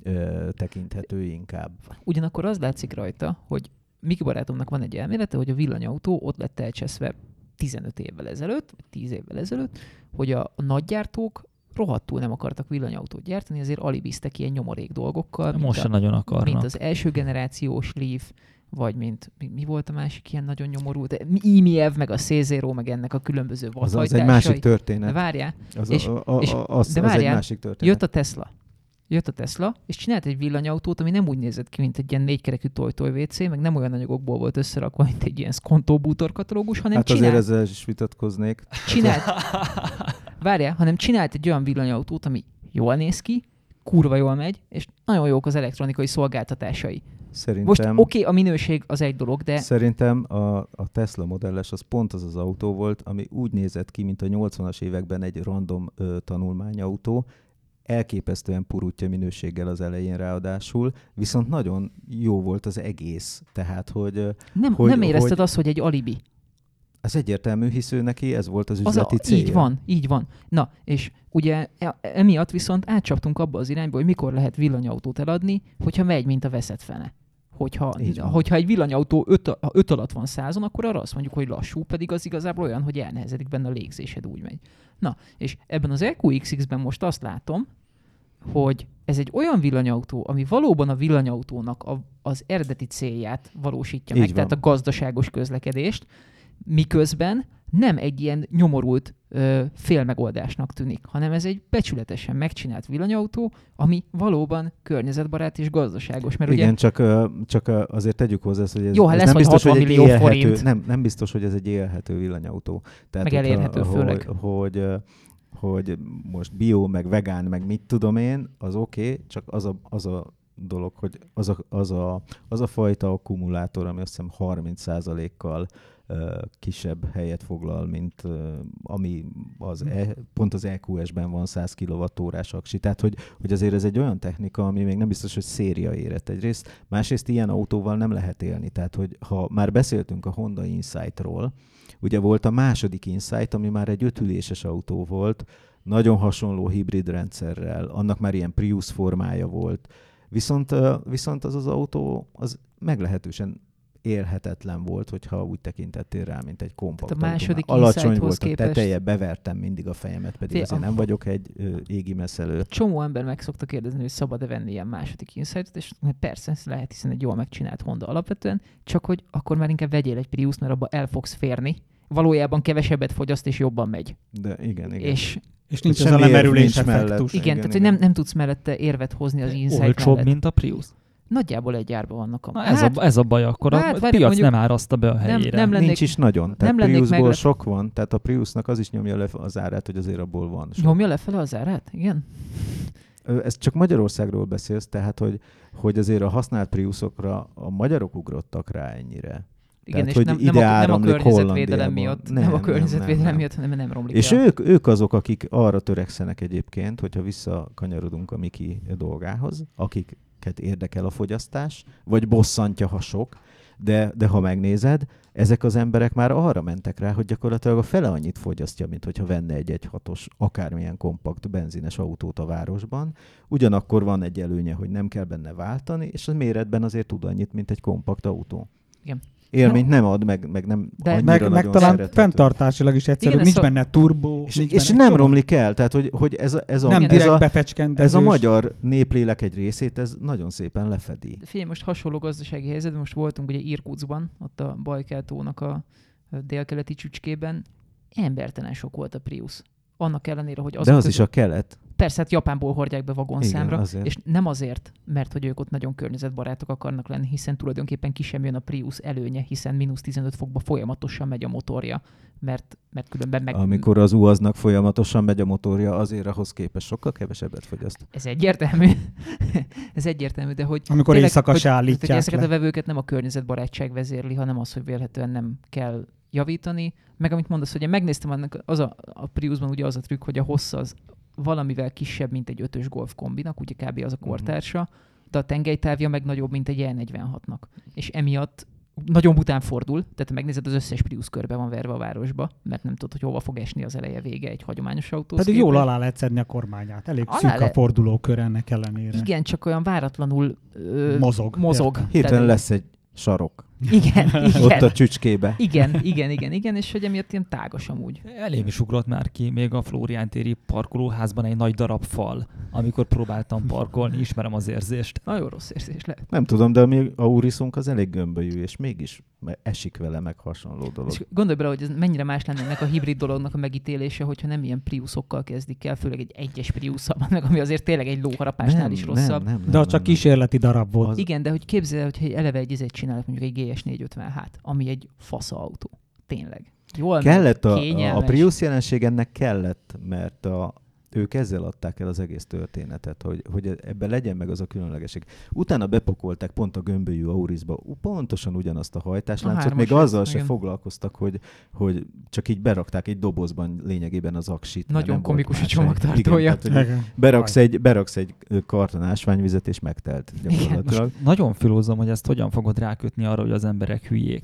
ö, tekinthető inkább. Ugyanakkor az látszik rajta, hogy Miki barátomnak van egy elmélete, hogy a villanyautó ott lett elcseszve tizenöt évvel ezelőtt, tíz évvel ezelőtt, hogy a nagygyártók rohadtul nem akartak villanyautót gyártani, azért alibiztek ilyen nyomorék dolgokkal. Most sem nagyon akarnak. Mint az első generációs Leaf, vagy mint mi, mi volt a másik ilyen nagyon nyomorú, de i em i-ev, meg a cé zero, meg ennek a különböző vadhajtásai. Az, az egy másik történet. De várjál. Az, és, a, a, a, és, az, de várjál, az egy másik történet. Jött a Tesla. Jött a Tesla, és csinált egy villanyautót, ami nem úgy nézett ki, mint egy ilyen négykerekű toj-toj vé cé, meg nem olyan anyagokból volt összerakva, mint egy ilyen szkontóbútor katalógus, hanem hát csinált... Hát azért ezzel is vitatkoznék. Csinált... Várjál, hanem csinált egy olyan villanyautót, ami jól néz ki, kurva jól megy, és nagyon jók az elektronikai szolgáltatásai. Szerintem, most oké, okay, a minőség az egy dolog, de... Szerintem a, a Tesla modelles az pont az az autó volt, ami úgy nézett ki, mint a nyolcvanas években egy random ö, tanulmányautó, elképesztően purutja minőséggel az elején ráadásul, viszont nagyon jó volt az egész. Tehát, hogy... Nem, hogy, nem érezted hogy... azt, hogy egy alibi. Ez egyértelmű, hisz ő neki ez volt az üzleti az a, célja. Így van, így van. Na, és ugye emiatt viszont átcsaptunk abba az irányba, hogy mikor lehet villanyautót eladni, hogyha megy, mint a veszett fene. Hogyha, hogyha egy villanyautó öt alatt van százon, akkor arra azt mondjuk, hogy lassú, pedig az igazából olyan, hogy elnehezedik benne a légzésed, úgy megy. Na, és ebben az E Q X X-ben most azt látom, hogy ez egy olyan villanyautó, ami valóban a villanyautónak a, az eredeti célját valósítja így meg, van. Tehát a gazdaságos közlekedést, miközben nem egy ilyen nyomorult ö, félmegoldásnak tűnik, hanem ez egy becsületesen megcsinált villanyautó, ami valóban környezetbarát és gazdaságos. Mert igen, ugye... csak, csak azért tegyük hozzá, hogy ez, jó, ez nem, biztos, hogy egy élhető, nem, nem biztos, hogy ez egy élhető villanyautó. Tehát meg elérhető hogyha, főleg. Hogy, hogy, hogy most bio, meg vegán, meg mit tudom én, az oké, okay, csak az a... Az a dolog, hogy az a, az a, az a fajta akkumulátor, ami azt hiszem harminc százalékkal uh, kisebb helyet foglal, mint uh, ami az e, pont az E Q S-ben van száz kilowattórás aksi. Tehát, hogy, hogy azért ez egy olyan technika, ami még nem biztos, hogy széria érett egyrészt. Másrészt ilyen autóval nem lehet élni. Tehát, hogy ha már beszéltünk a Honda Insight-ról, ugye volt a második Insight, ami már egy ötüléses autó volt, nagyon hasonló hibrid rendszerrel, annak már ilyen Prius formája volt, Viszont, viszont az az autó az meglehetősen élhetetlen volt, hogyha úgy tekintettél rá, mint egy kompakt autó. Alacsony volt képest... a teteje, bevertem mindig a fejemet, pedig Fé, azért a... nem vagyok egy ö, égi meszelő. Csomó ember meg szokta kérdezni, hogy szabad-e venni ilyen második Insightot, és persze, ez lehet, hiszen egy jól megcsinált Honda alapvetően, csak hogy akkor már inkább vegyél egy Prius, mert abba el fogsz férni. Valójában kevesebbet fogyaszt, és jobban megy. De igen, igen. És És nincs ez a lemerülés effektus. Igen, igen, tehát igen. Nem, nem tudsz mellette érvet hozni az Insight mellett. Olcsóbb, mint a Prius. Nagyjából egy árban vannak a... Na ez, hát, a ez a baj akkor, hát, a piac mondjuk, nem árazta be a helyére. Nem, nem lennék, nincs is nagyon, tehát nem Priusból meglep... sok van, tehát a Priusnak az is nyomja le az árát, hogy azért abból van sok. Nyomja lefele az árát? Igen. Ez csak Magyarországról beszélsz, tehát hogy, hogy azért a használt Priusokra a magyarok ugrottak rá ennyire. Igen, tehát, és nem, nem, a, nem a környezetvédelem miatt, nem, nem a környezetvédelem nem, nem. miatt, hanem nem romlik. És el. Ők, ők azok, akik arra törekszenek egyébként, hogyha visszakanyarodunk a Miki dolgához, akiket érdekel a fogyasztás, vagy bosszantja, ha sok, de, de ha megnézed, ezek az emberek már arra mentek rá, hogy gyakorlatilag a fele annyit fogyasztja, mint hogyha venne egy egy hatos, akármilyen kompakt benzines autót a városban. Ugyanakkor van egy előnye, hogy nem kell benne váltani, és a méretben azért tud annyit, mint egy kompakt autó. Igen. Élményt nem ad, meg, meg nem de annyira meg, meg talán szerethető. Fenntartásilag is egyszerű, nincs szó... benne turbó. És, és benne nem romlik el, tehát hogy, hogy ez, ez, a, ez, a, ez a magyar néplélek egy részét, ez nagyon szépen lefedi. Figyelj, most hasonló gazdasági helyzetben, most voltunk ugye Irkutszban, ott a Bajkál-tónak a délkeleti csücskében, embertelen sok volt a Prius. Annak ellenére, hogy... De az közül... is a kelet. Persze, hát Japánból hordják be vagonszámra, és nem azért, mert hogy ők ott nagyon környezetbarátok akarnak lenni, hiszen tulajdonképpen ki sem jön a Prius előnye, hiszen mínusz tizenöt fokba folyamatosan megy a motorja, mert, mert különben meg... Amikor az u á znak folyamatosan megy a motorja, azért ahhoz képest sokkal kevesebbet fogyaszt. Ez egyértelmű. Ez egyértelmű, de hogy... Amikor tényleg, éjszaka se állítják le. Ezeket a vevőket nem a környezetbarátság vezérli, hanem az, hogy vélhetően nem kell javítani. Meg amit mondasz, hogy én megnéztem, annak az a, a Priusban ugye az a trükk, hogy a hossz az valamivel kisebb, mint egy ötös golf kombinak, ugye kb. Az a kortársa, de a tengelytávja meg nagyobb, mint egy E negyvenhatnak. És emiatt nagyon bután fordul, tehát megnézed, az összes Prius körbe van verve a városba, mert nem tudod, hogy hova fog esni az eleje vége egy hagyományos autóhoz. Pedig jól alá lehet szedni a kormányát, elég alá szűk le... a fordulókör ennek ellenére. Igen, csak olyan váratlanul ö, mozog. mozog Hirtelen lesz egy sarok. Igen, igen. Ott a csücskébe. Igen, igen, igen, igen, és hogy emiatt ilyen tágas amúgy. Elém is ugrott már ki, még a Flórián téri parkolóházban egy nagy darab fal, amikor próbáltam parkolni, ismerem az érzést. Nagyon rossz érzés lehet. Nem tudom, de a Auriszunk az elég gömbölyű, és mégis esik vele meg hasonló dolog. És gondolj bele, hogy ez mennyire más lenne ennek a hibrid dolognak a megítélése, hogyha nem ilyen Priusokkal kezdik el, főleg egy egyes Priusszal, meg ami azért tényleg egy lóharapásnál nem, is rosszabb. Nem, nem, nem, de az csak kísérleti darab volt. Az... Igen, de hogy képzeld, hogy egy eleve egy izét csinálok, mondjuk egy négyszázötven há, ami egy fasza autó. Tényleg. Jól kellett a, a Prius jelenség ennek kellett, mert a, Ők ezzel adták el az egész történetet, hogy, hogy ebben legyen meg az a különlegesség. Utána bepakolták pont a gömbölyű Aurisba pontosan ugyanazt a hajtásláncot, még azzal se foglalkoztak, hogy, hogy csak így berakták egy dobozban lényegében az aksit. Nagyon komikus a csomagtartója. Beraksz egy, beraksz egy karton ásványvizet, és megtelt gyakorlatilag. Nagyon filózom, hogy ezt hogyan fogod rákötni arra, hogy az emberek hülyék.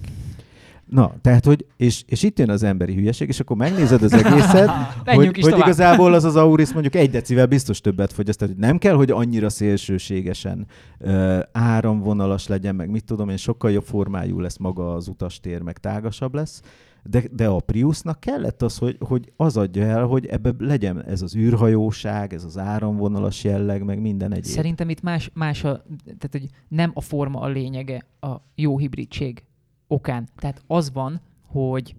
Na, tehát, hogy, és, és itt jön az emberi hülyeség, és akkor megnézed az egészet, hogy, hogy igazából az az Auris mondjuk egy decivel biztos többet fogyaszt, tehát nem kell, hogy annyira szélsőségesen uh, áramvonalas legyen, meg mit tudom én, sokkal jobb formájú lesz maga az utastér, meg tágasabb lesz, de, de a Priusnak kellett az, hogy, hogy az adja el, hogy ebbe legyen ez az űrhajóság, ez az áramvonalas jelleg, meg minden egyéb. Szerintem itt más, más a, tehát, hogy nem a forma a lényege a jó hibridség okán. Tehát az van, hogy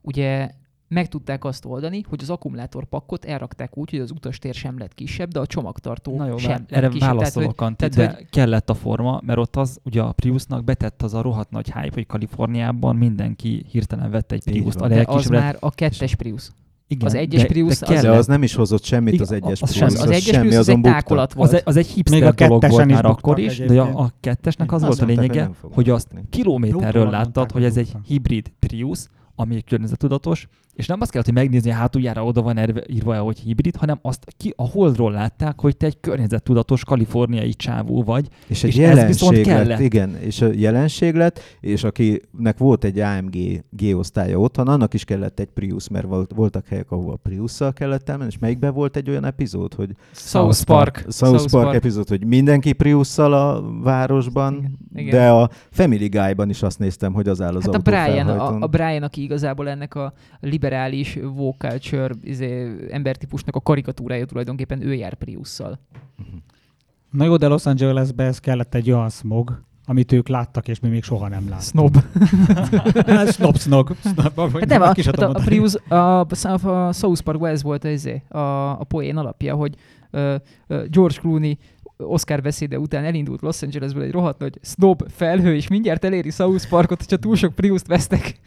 ugye meg tudták azt oldani, hogy az akkumulátorpakkot elrakták úgy, hogy az utastér sem lett kisebb, de a csomagtartó Na jó, sem lett erre kisebb. Válaszolok, Antit, hogy kellett a forma, mert ott az, ugye a Priusnak betett az a rohadt nagy hype, hogy Kaliforniában mindenki hirtelen vette egy Priust. A de az már a kettes Prius. Igen, az egyes de, Prius de az, az nem is hozott semmit az egyes Prius. Az, az, az egyes Prius az egy tákolat volt. Az egy, az egy hipster dolog volt már akkor is, de a, a kettesnek az, az volt a lényege, hogy azt kilométerről láttad, hogy ez egy hibrid Prius, ami környezettudatos, és nem azt kellett, hogy megnézni, hogy hátuljára oda van írva, hogy hibrid, hanem azt ki a holdról látták, hogy te egy környezettudatos kaliforniai csávó vagy, és, és ez viszont kellett. Igen, és a jelenség lett, és akinek volt egy á em gé G-osztálya otthon, annak is kellett egy Prius, mert voltak helyek, ahol a Priusszal kellett elmenni, és melyikben volt egy olyan epizód, hogy South Park, Park, South Park, Park epizód, hogy mindenki Priusszal a városban, igen, igen. De a Family Guy-ban is azt néztem, hogy az áll az hát autófelhajtón. A Brian, a, a Brian, aki igazából ennek a liberális woke culture izé, embertípusnak a karikatúrája tulajdonképpen, ő jár Priusszal. Na jó, de Los Angelesbe ez kellett egy olyan smog, amit ők láttak, és mi még soha nem láttuk. Snob. Snob, snog. Snob, hát nem, a, hát a, a Prius, a, a South Park ez volt izé, a, a poén alapja, hogy uh, George Clooney Oscar beszéde után elindult Los Angelesből egy rohadt nagy snob felhő, és mindjárt eléri South Parkot, hogyha túl sok Priust vesztek.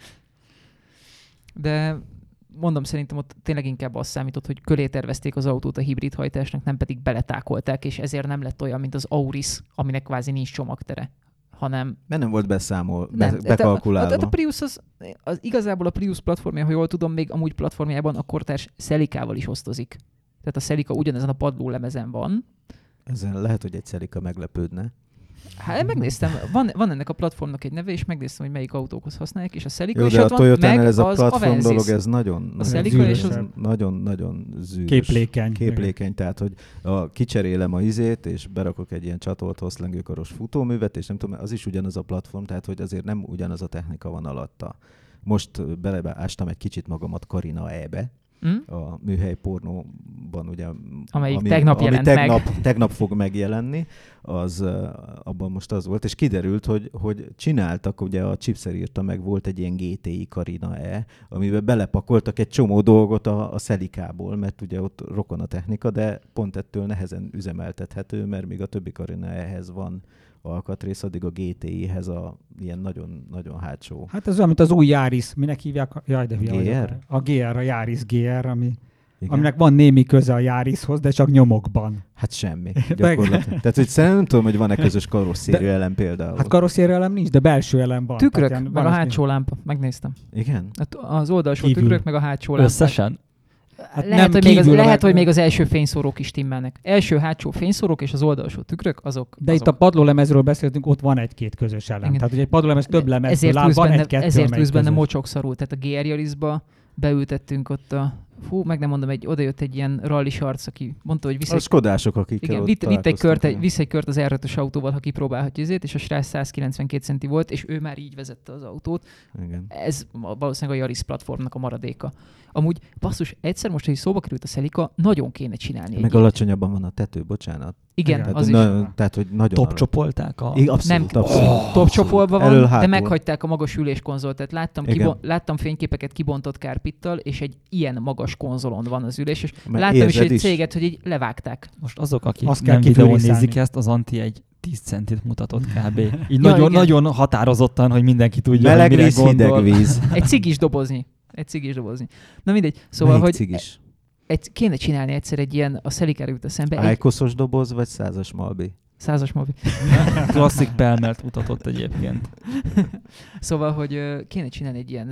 De mondom, szerintem ott tényleg inkább az számított, hogy köré tervezték az autót a hibrid hajtásnak, nem pedig beletákolták, és ezért nem lett olyan, mint az Auris, aminek kvázi nincs csomagtere, hanem... Mert nem volt beszámol, nem, bekalkulálva. Tehát a Prius az, az igazából a Prius platformja, ha jól tudom, még amúgy platformjában a kortárs Celicával is osztozik. Tehát a Celica ugyanezen a padlólemezen van. Ezen lehet, hogy egy Celica meglepődne. Hát megnéztem, van, van ennek a platformnak egy neve, és megnéztem, hogy melyik autókhoz használják, és a Celica jó, is ott van, meg ez a platform Avensis. Dolog, ez nagyon, nagyon, nagyon, nagyon zűrös. Képlékeny. Képlékeny, tehát, hogy a, kicserélem a izét, és berakok egy ilyen csatolt hosszlengőkaros futóművet, és nem tudom, az is ugyanaz a platform, tehát, hogy azért nem ugyanaz a technika van alatta. Most beleástam egy kicsit magamat Karina E-be, hmm? a műhely pornóban, ugye, amelyik ami, tegnap, ami tegnap, tegnap fog megjelenni, az abban most az volt, és kiderült, hogy, hogy csináltak, ugye a Chipser írta meg, volt egy ilyen gé té i Karina E, amiben belepakoltak egy csomó dolgot a, a Celicából, mert ugye ott rokon a technika, de pont ettől nehezen üzemeltethető, mert még a többi Karina E-hez van alkatrész, addig a gé té i-hez a ilyen nagyon-nagyon hátsó. Hát ez olyan, mint az új Yaris. Minek hívják? Jaj, de G R? A G R, a Yaris G R, ami, aminek van némi köze a Yarishoz, de csak nyomokban. Hát semmi. Gyakorlatilag. Tehát, hogy szerintem nem tudom, hogy van-e közös karosszériu elem például. Hát karosszériu elem nincs, de belső elem van. Tükrök, hát, meg a hátsó nincs. Lámpa. Megnéztem. Igen? Hát az oldalsó Kívül. Tükrök, meg a hátsó lámpa. Összesen? Hát lehet, hogy még, az, lehet hogy még az első fényszórók is timmelnek. Első hátsó fényszórók és az oldalsó tükrök, azok... De azok. Itt a padlólemezről beszéltünk, ott van egy-két közös elem. Igen. Tehát, hogy egy padlólemez több lemezből áll, van egy-kettő. Ezért űz benne mocsogszarul. Tehát a gé er Yarisba beültettünk ott a... Hú, meg nem mondom, egy, odajött egy ilyen rallis arc, aki mondta, hogy visz egy... A skodások, akikkel igen, ott vitt egy kört, egy, visz egy kört az er ötös autóval, ha kipróbálhatja ezért, és a srác száz kilencvenkét centi volt, és ő már így vezette az autót. Igen. Ez valószínűleg a Yaris platformnak a maradéka. Amúgy, basszus, egyszer most, hogy szóba került a Celica, nagyon kéne csinálni. Meg alacsonyabban van a tető, bocsánat. Igen, tehát az na, is. Tehát, hogy nagyon... Topcsopolták a... Igen, abszolút, nem, abszolút, oh, topcsopolva van, elől de meghagyták a magas üléskonzolt. Tehát láttam, kibon, láttam fényképeket kibontott kárpittal, és egy ilyen magas konzolon van az ülés, és mert láttam is egy is. Céget, hogy így levágták. Most azok, akik azt nem videón nézik ezt, az Anti egy tíz centit mutatott kb. Így ja, nagyon, nagyon határozottan, hogy mindenki tudja, meleg hogy mire víz, gondol. Meleg víz, hideg víz. Egy cigis dobozni. Egy cigis dobozni. Na mindegy. Szóval, melyik hogy cigis? egy, kéne csinálni egyszer egy ilyen, a Szeliker jut eszembe. Ájkoszos doboz, vagy százas Malbi? Százas Malbi. Klasszik Belmert mutatott egyébként. Szóval, hogy kéne csinálni egy ilyen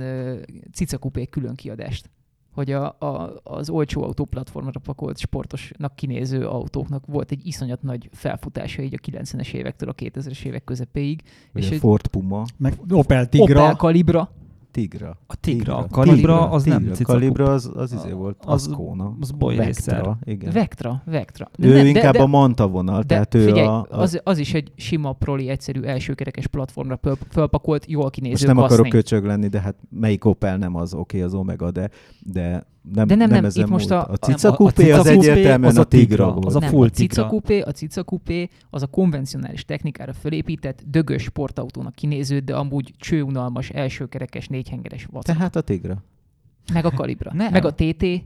cicakupé külön kiadást, hogy a, a, az olcsó autóplatformra pakolt sportosnak kinéző autóknak volt egy iszonyat nagy felfutása így a kilencvenes évektől a kétezres évek közepéig. És egy Ford Puma. Meg Opel Tigra. Opel Calibra. Tigra. A Tigra. A Calibra az nem cicakup. A Calibra az az izé volt, az Kona. Az Vectra, igen. Vectra, Vectra. De ő nem, inkább de, de, a Manta vonal, de, tehát ő figyelj, a... a... Az, az is egy sima, proli, egyszerű, elsőkerekes platformra felpakolt, jól kinéző kaszni. Most nem akarok köcsög lenni, de hát melyik Opel nem az, oké, okay, az Omega, de... de... Nem, de nem, nem, nem itt most a, a cicakupé az egyértelműen a Tigra volt. Az a full Tigra. A cicakupé az a konvencionális technikára fölépített, dögös sportautónak kinéző, de amúgy csőunalmas, elsőkerekes, négyhengeres volt. Tehát a Tigra. Meg a Calibra. Meg a té té.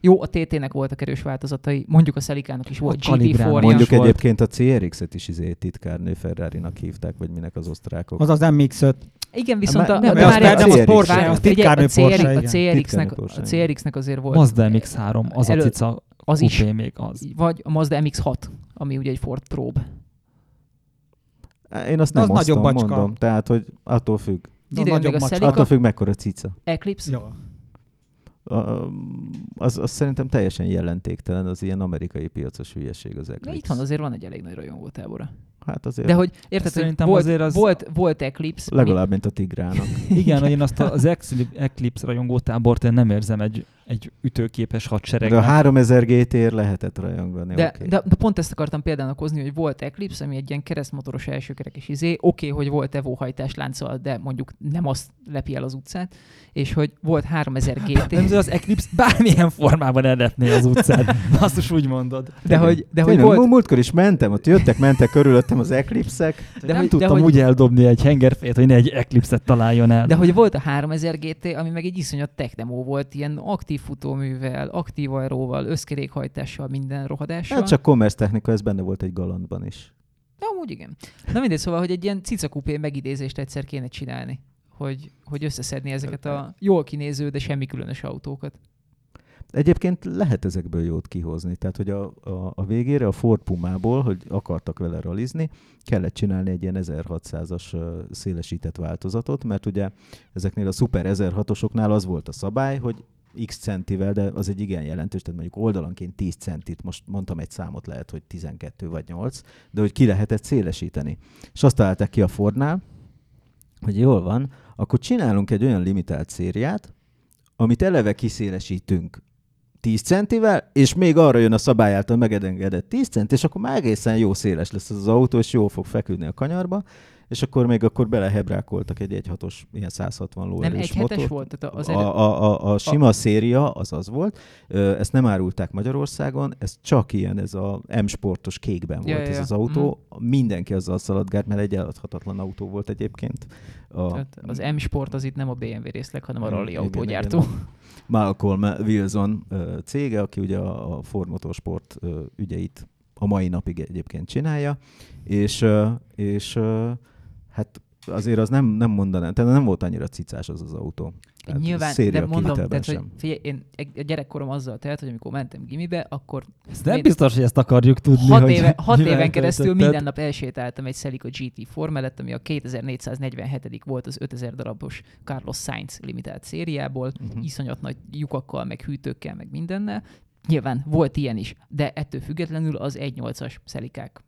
Jó, a té té-nek voltak erős változatai, mondjuk a Celica-nak is volt gé té négy. Mondjuk egyébként a cé er iksz-et is izé titkárnő Ferrari-nak hívták, vagy minek az osztrákok. Az az em iksz öt. Igen, viszont a, nem, a, az, nem, az Porsche, az titkárnő Porsche. A cé er iksz-nek, a cé er iksz-nek azért volt. Mazda em iksz három, az elő, a cica az kupé is, még az. Vagy a Mazda em iksz hat, ami ugye egy Ford Probe. Én azt nem az osztom, mondom. Tehát, hogy attól függ. Attól függ, mekkora cica. Eclipse? A, az, az szerintem teljesen jelentéktelen, az ilyen amerikai piacos hülyeség az Eclipse. De itthon azért van egy elég nagy rajongó tábora. Hát azért. De hogy érted, szerintem hogy volt, azért az volt, volt Eclipse. Legalább, mi? Mint a Tigrának. Igen, én azt az Eclipse rajongó tábort én nem érzem egy, egy ütőképes hadseregnek. De a háromezer gé té-ér lehetett rajongani. De, okay. de, de pont ezt akartam példának hozni, hogy volt Eclipse, ami egy ilyen keresztmotoros elsőkerekes izé. Oké, okay, hogy volt Evo hajtáslánccal, de mondjuk nem azt lepi el az utcát. És hogy volt háromezer gé té. Nem, az Eclipse bármilyen formában ellepné az utcát. Azt is úgy mondod. De hogy, de hogy volt... Múltkor is mentem, ott jöttek, mentek körülött az Eclipse-ek, de nem hogy, tudtam de, hogy... úgy eldobni egy hengerfét, hogy ne egy Eclipse-et találjon el. De hogy volt a háromezer gé té, ami meg egy iszonyat tech demo volt, ilyen aktív futóművel, aktív aeróval, összkerékhajtással, minden rohadással. Hát csak commerce technika, ez benne volt egy galantban is. De amúgy igen. Na mindegy, szóval, hogy egy ilyen cicakupé megidézést egyszer kéne csinálni, hogy, hogy összeszedni ezeket a jól kinéző, de semmi különös autókat. Egyébként lehet ezekből jót kihozni. Tehát, hogy a, a, a végére a Ford Pumából, hogy akartak vele ralizni, kellett csinálni egy ilyen ezerhatszázas szélesített változatot, mert ugye ezeknél a szuper ezerhatosoknál az volt a szabály, hogy x centivel, de az egy igen jelentős, tehát mondjuk oldalanként tíz centit, most mondtam egy számot, lehet, hogy tizenkettő vagy nyolc, de hogy ki lehetett szélesíteni. És azt találták ki a Fordnál, hogy jól van, akkor csinálunk egy olyan limitált szériát, amit eleve kiszélesítünk tíz centivel, és még arra jön a szabály által megedengedett tíz cent, és akkor már egészen jó széles lesz az autó, és jól fog feküdni a kanyarba, és akkor még akkor belehebrákoltak egy egyhatos, ilyen százhatvan lóerős motort. Nem, egy hetes volt? Az elő... a, a, a, a sima a... széria az az volt. Ezt nem árulták Magyarországon, ez csak ilyen, ez a M-sportos kékben volt, ja, ez ja. az autó. Mm. Mindenki azzal szaladgált, mert egy eladhatatlan autó volt egyébként. A... Az M-sport az itt nem a bé em vé részleg, hanem a rally autógyártó. Igen, igen. Malcolm Wilson cége, aki ugye a Ford Motorsport ügyeit a mai napig egyébként csinálja, és, és hát azért az nem, nem mondanám, tehát nem volt annyira cicás az az autó. Tehát nyilván, de mondom, tehát, hogy figyelj, én a gyerekkorom azzal telt, hogy amikor mentem gimibe, akkor... Ezt nem biztos, hogy ezt akarjuk tudni. Hat, hogy éve, hat éven keresztül tetted. Minden nap elsétáltam egy Celica gé té négy mellett, ami a kétezer-négyszáznegyvenhetedik volt az ötezer darabos Carlos Sainz limitált szériából, uh-huh. iszonyat nagy lyukakkal, meg hűtőkkel, meg mindennel. Nyilván volt ilyen is, de ettől függetlenül az egy nyolcas Celicák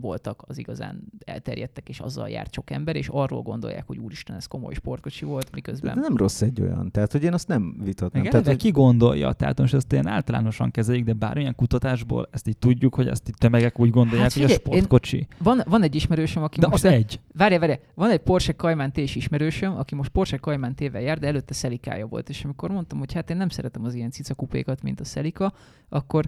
voltak az igazán elterjedtek, és azzal járt sok ember, és arról gondolják, hogy úristen, ez komoly sportkocsi volt, miközben... De nem rossz egy olyan, tehát hogy én azt nem vitatnám. Igen, tehát, de hogy... ki gondolja, tehát most ezt ilyen általánosan kezeljük, de bármilyen kutatásból ezt így tudjuk, hogy ezt így tömegek úgy gondolják, hát, hogy ugye, a sportkocsi. Én... Van, van egy ismerősöm, aki de most... De az egy. Várjál, várjál, van egy Porsche Cayman T-s ismerősöm, aki most Porsche Cayman T-vel jár, de előtte Celicája volt, és amikor mondtam, hogy hát én nem szeretem az ilyen cicakupékat, mint a Celica, akkor...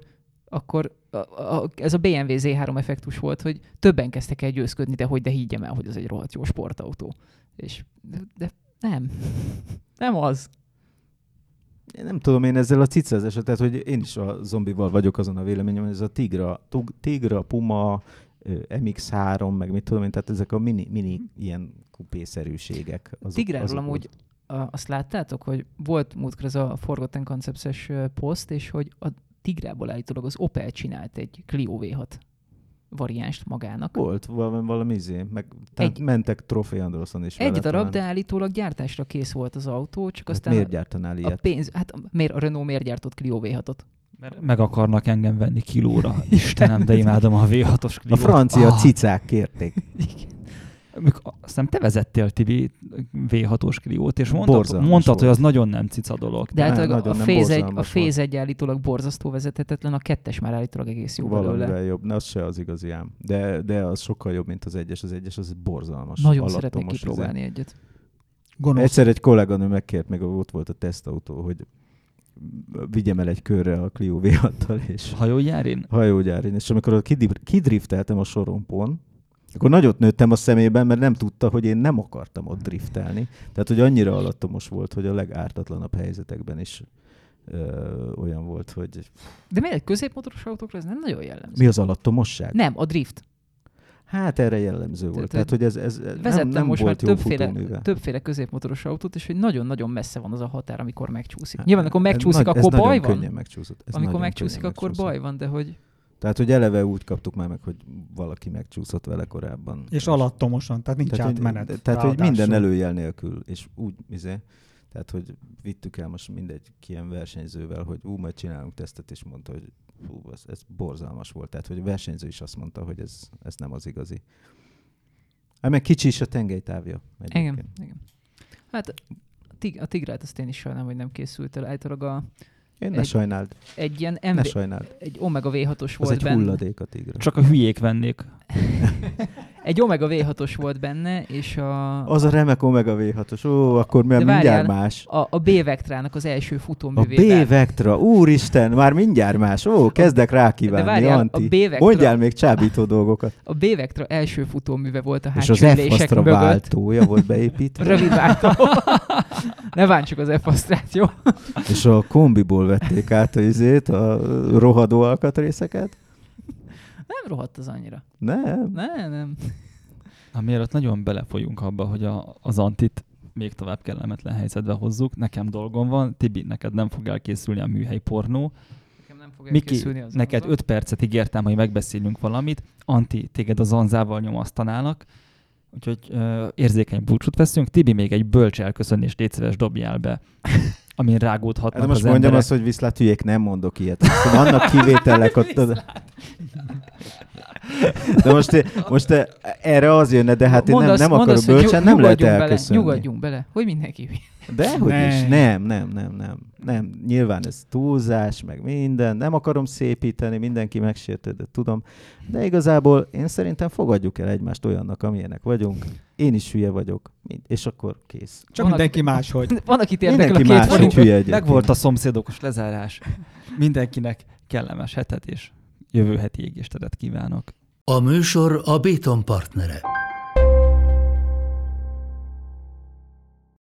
akkor a, a, ez a bé em vé zé három effektus volt, hogy többen kezdtek el győzködni, de hogy de higgyem el, hogy az egy rohadt jó sportautó. És de, de nem. Nem az. Én nem tudom, én ezzel a cicázásra, tehát hogy én is a zombival vagyok azon a véleményem, hogy ez a Tigra, Tug, Tigra, Puma, em iksz három, meg mit tudom én, tehát ezek a mini, mini ilyen kupészerűségek. Azok, Tigráról azok amúgy azt láttátok, hogy volt múltkor ez a Forgotten Concepts-es poszt, és hogy a Tigrából állítólag az Opel csinált egy Clio vé hat variánst magának. Volt valami, valami izé, meg egy, mentek Trophy Androsson is. Egy darab, talán. De állítólag gyártásra kész volt az autó, csak hát aztán... Miért gyártanál ilyet? A pénz, hát miért, a Renault miért gyártott Clio vé hatot? Mert meg akarnak engem venni kilóra. Istenem, de imádom a vé hatos Clio-t. A francia ah. cicák kérték. Igen. Amikor, aztán te vezettél, Tibi, vé hatos Clio-t, és mondtad, mondtad hogy az nagyon nem cica dolog. De általában a, a féz egy állítólag borzasztó vezethetetlen, a kettes már állítólag egész jó belőle. Valamivel jobb, ne, az se az igazi ám. De, de az sokkal jobb, mint az egyes. Az egyes az borzalmas. Nagyon szeretnék kipróbálni izé. egyet. Gonosz. Egyszer egy kolléganő megkért, meg ott volt a tesztautó, hogy vigyem el egy körre a Clio vé hattal. És hajógyárin? Hajógyárin. És amikor kidrifteltem a sorompón, akkor nagyot nőttem a szemében, mert nem tudta, hogy én nem akartam ott driftelni. Tehát, hogy annyira alattomos volt, hogy a legártatlanabb helyzetekben is ö, olyan volt, hogy... De miért középmotoros autókra ez nem nagyon jellemző? Mi az alattomosság? Nem, a drift. Hát erre jellemző Te, volt. Tehát, hogy ez, ez nem, nem most volt már jó többféle, többféle középmotoros autót, és hogy nagyon-nagyon messze van az a határ, amikor megcsúszik. Hát, nyilván, akkor megcsúszik, ez akkor ez baj van. Ez amikor megcsúszik, akkor megcsúszott. Baj van, de hogy... Tehát, hogy eleve úgy kaptuk már meg, hogy valaki megcsúszott vele korábban. És alattomosan, tehát nincs tehát, átmenet. Hogy, tehát, ráadásul. Hogy minden előjel nélkül, és úgy, izé, tehát, hogy vittük el most mindegy ilyen versenyzővel, hogy ú, majd csinálunk tesztet, és mondta, hogy hú, ez, ez borzalmas volt. Tehát, hogy a versenyző is azt mondta, hogy ez, ez nem az igazi. Hát meg kicsi is a tengelytávja. Igen, igen. Hát a Tigrát azt én is sajnálom, hogy nem készült el. Általában a... Én ne egy, sajnáld. Egy ilyen em vé, ne sajnáld. Egy Omega vé hatos volt egy benne. Egy hulladék a Tigra. Csak a hülyék vennék. Egy Omega vé hatos volt benne, és a... Az a remek Omega vé hatos. Ó, akkor mi mindjárt más. A, a B-Vectrának az első futóművében. A B-Vectra, úristen, már mindjárt más. Ó, kezdek rákívánni, várjál, Anti. B-Vectra... Mondjál még csábító dolgokat. A B-Vectra első futóműve volt a hátsülések mögött. És az F váltója volt beépítve. Rövid váltó. Ne bántsuk az F-asztrát, jó? És a kombiból vették át a izét, a rohadó alkatrészeket. Nem rohadt az annyira. Nem? Nem, nem. Na, mielőtt nagyon belefolyunk abba, hogy a, az Antit még tovább kellemetlen helyzetbe hozzuk. Nekem dolgom van. Tibi, neked nem fog elkészülni a műhely pornó. Nekem nem fog elkészülni Miki, az neked öt percet ígértem, hogy megbeszélünk valamit. Anti, téged a zanzával nyomasztanának. Úgyhogy uh, érzékeny búcsút veszünk. Tibi, még egy bölcs elköszönést légy szíves, dobjál be, amin rágódhatnak hát az most mondjam emberek. Azt, hogy viszlát hülyék, nem mondok ilyet. Szóval vannak kivételek ott. De most, most erre az jönne, de hát én nem, nem akarok bölcsen, nem lehet elköszönni. Nyugodjunk bele, hogy mindenki hülyék. Dehogy ne. is. Nem, nem, nem, nem, nem. Nyilván ez túlzás, meg minden. Nem akarom szépíteni, mindenki megsértődött, tudom. De igazából én szerintem fogadjuk el egymást olyannak, amilyenek vagyunk. Én is hülye vagyok. És akkor kész. Csak van mindenki máshogy. Van, akit érdekel a két máshogy hülye egyébként. Meg volt a szomszédokos lezárás. Mindenkinek kellemes hetet és jövő heti égéstedet kívánok. A műsor a Béton partnere.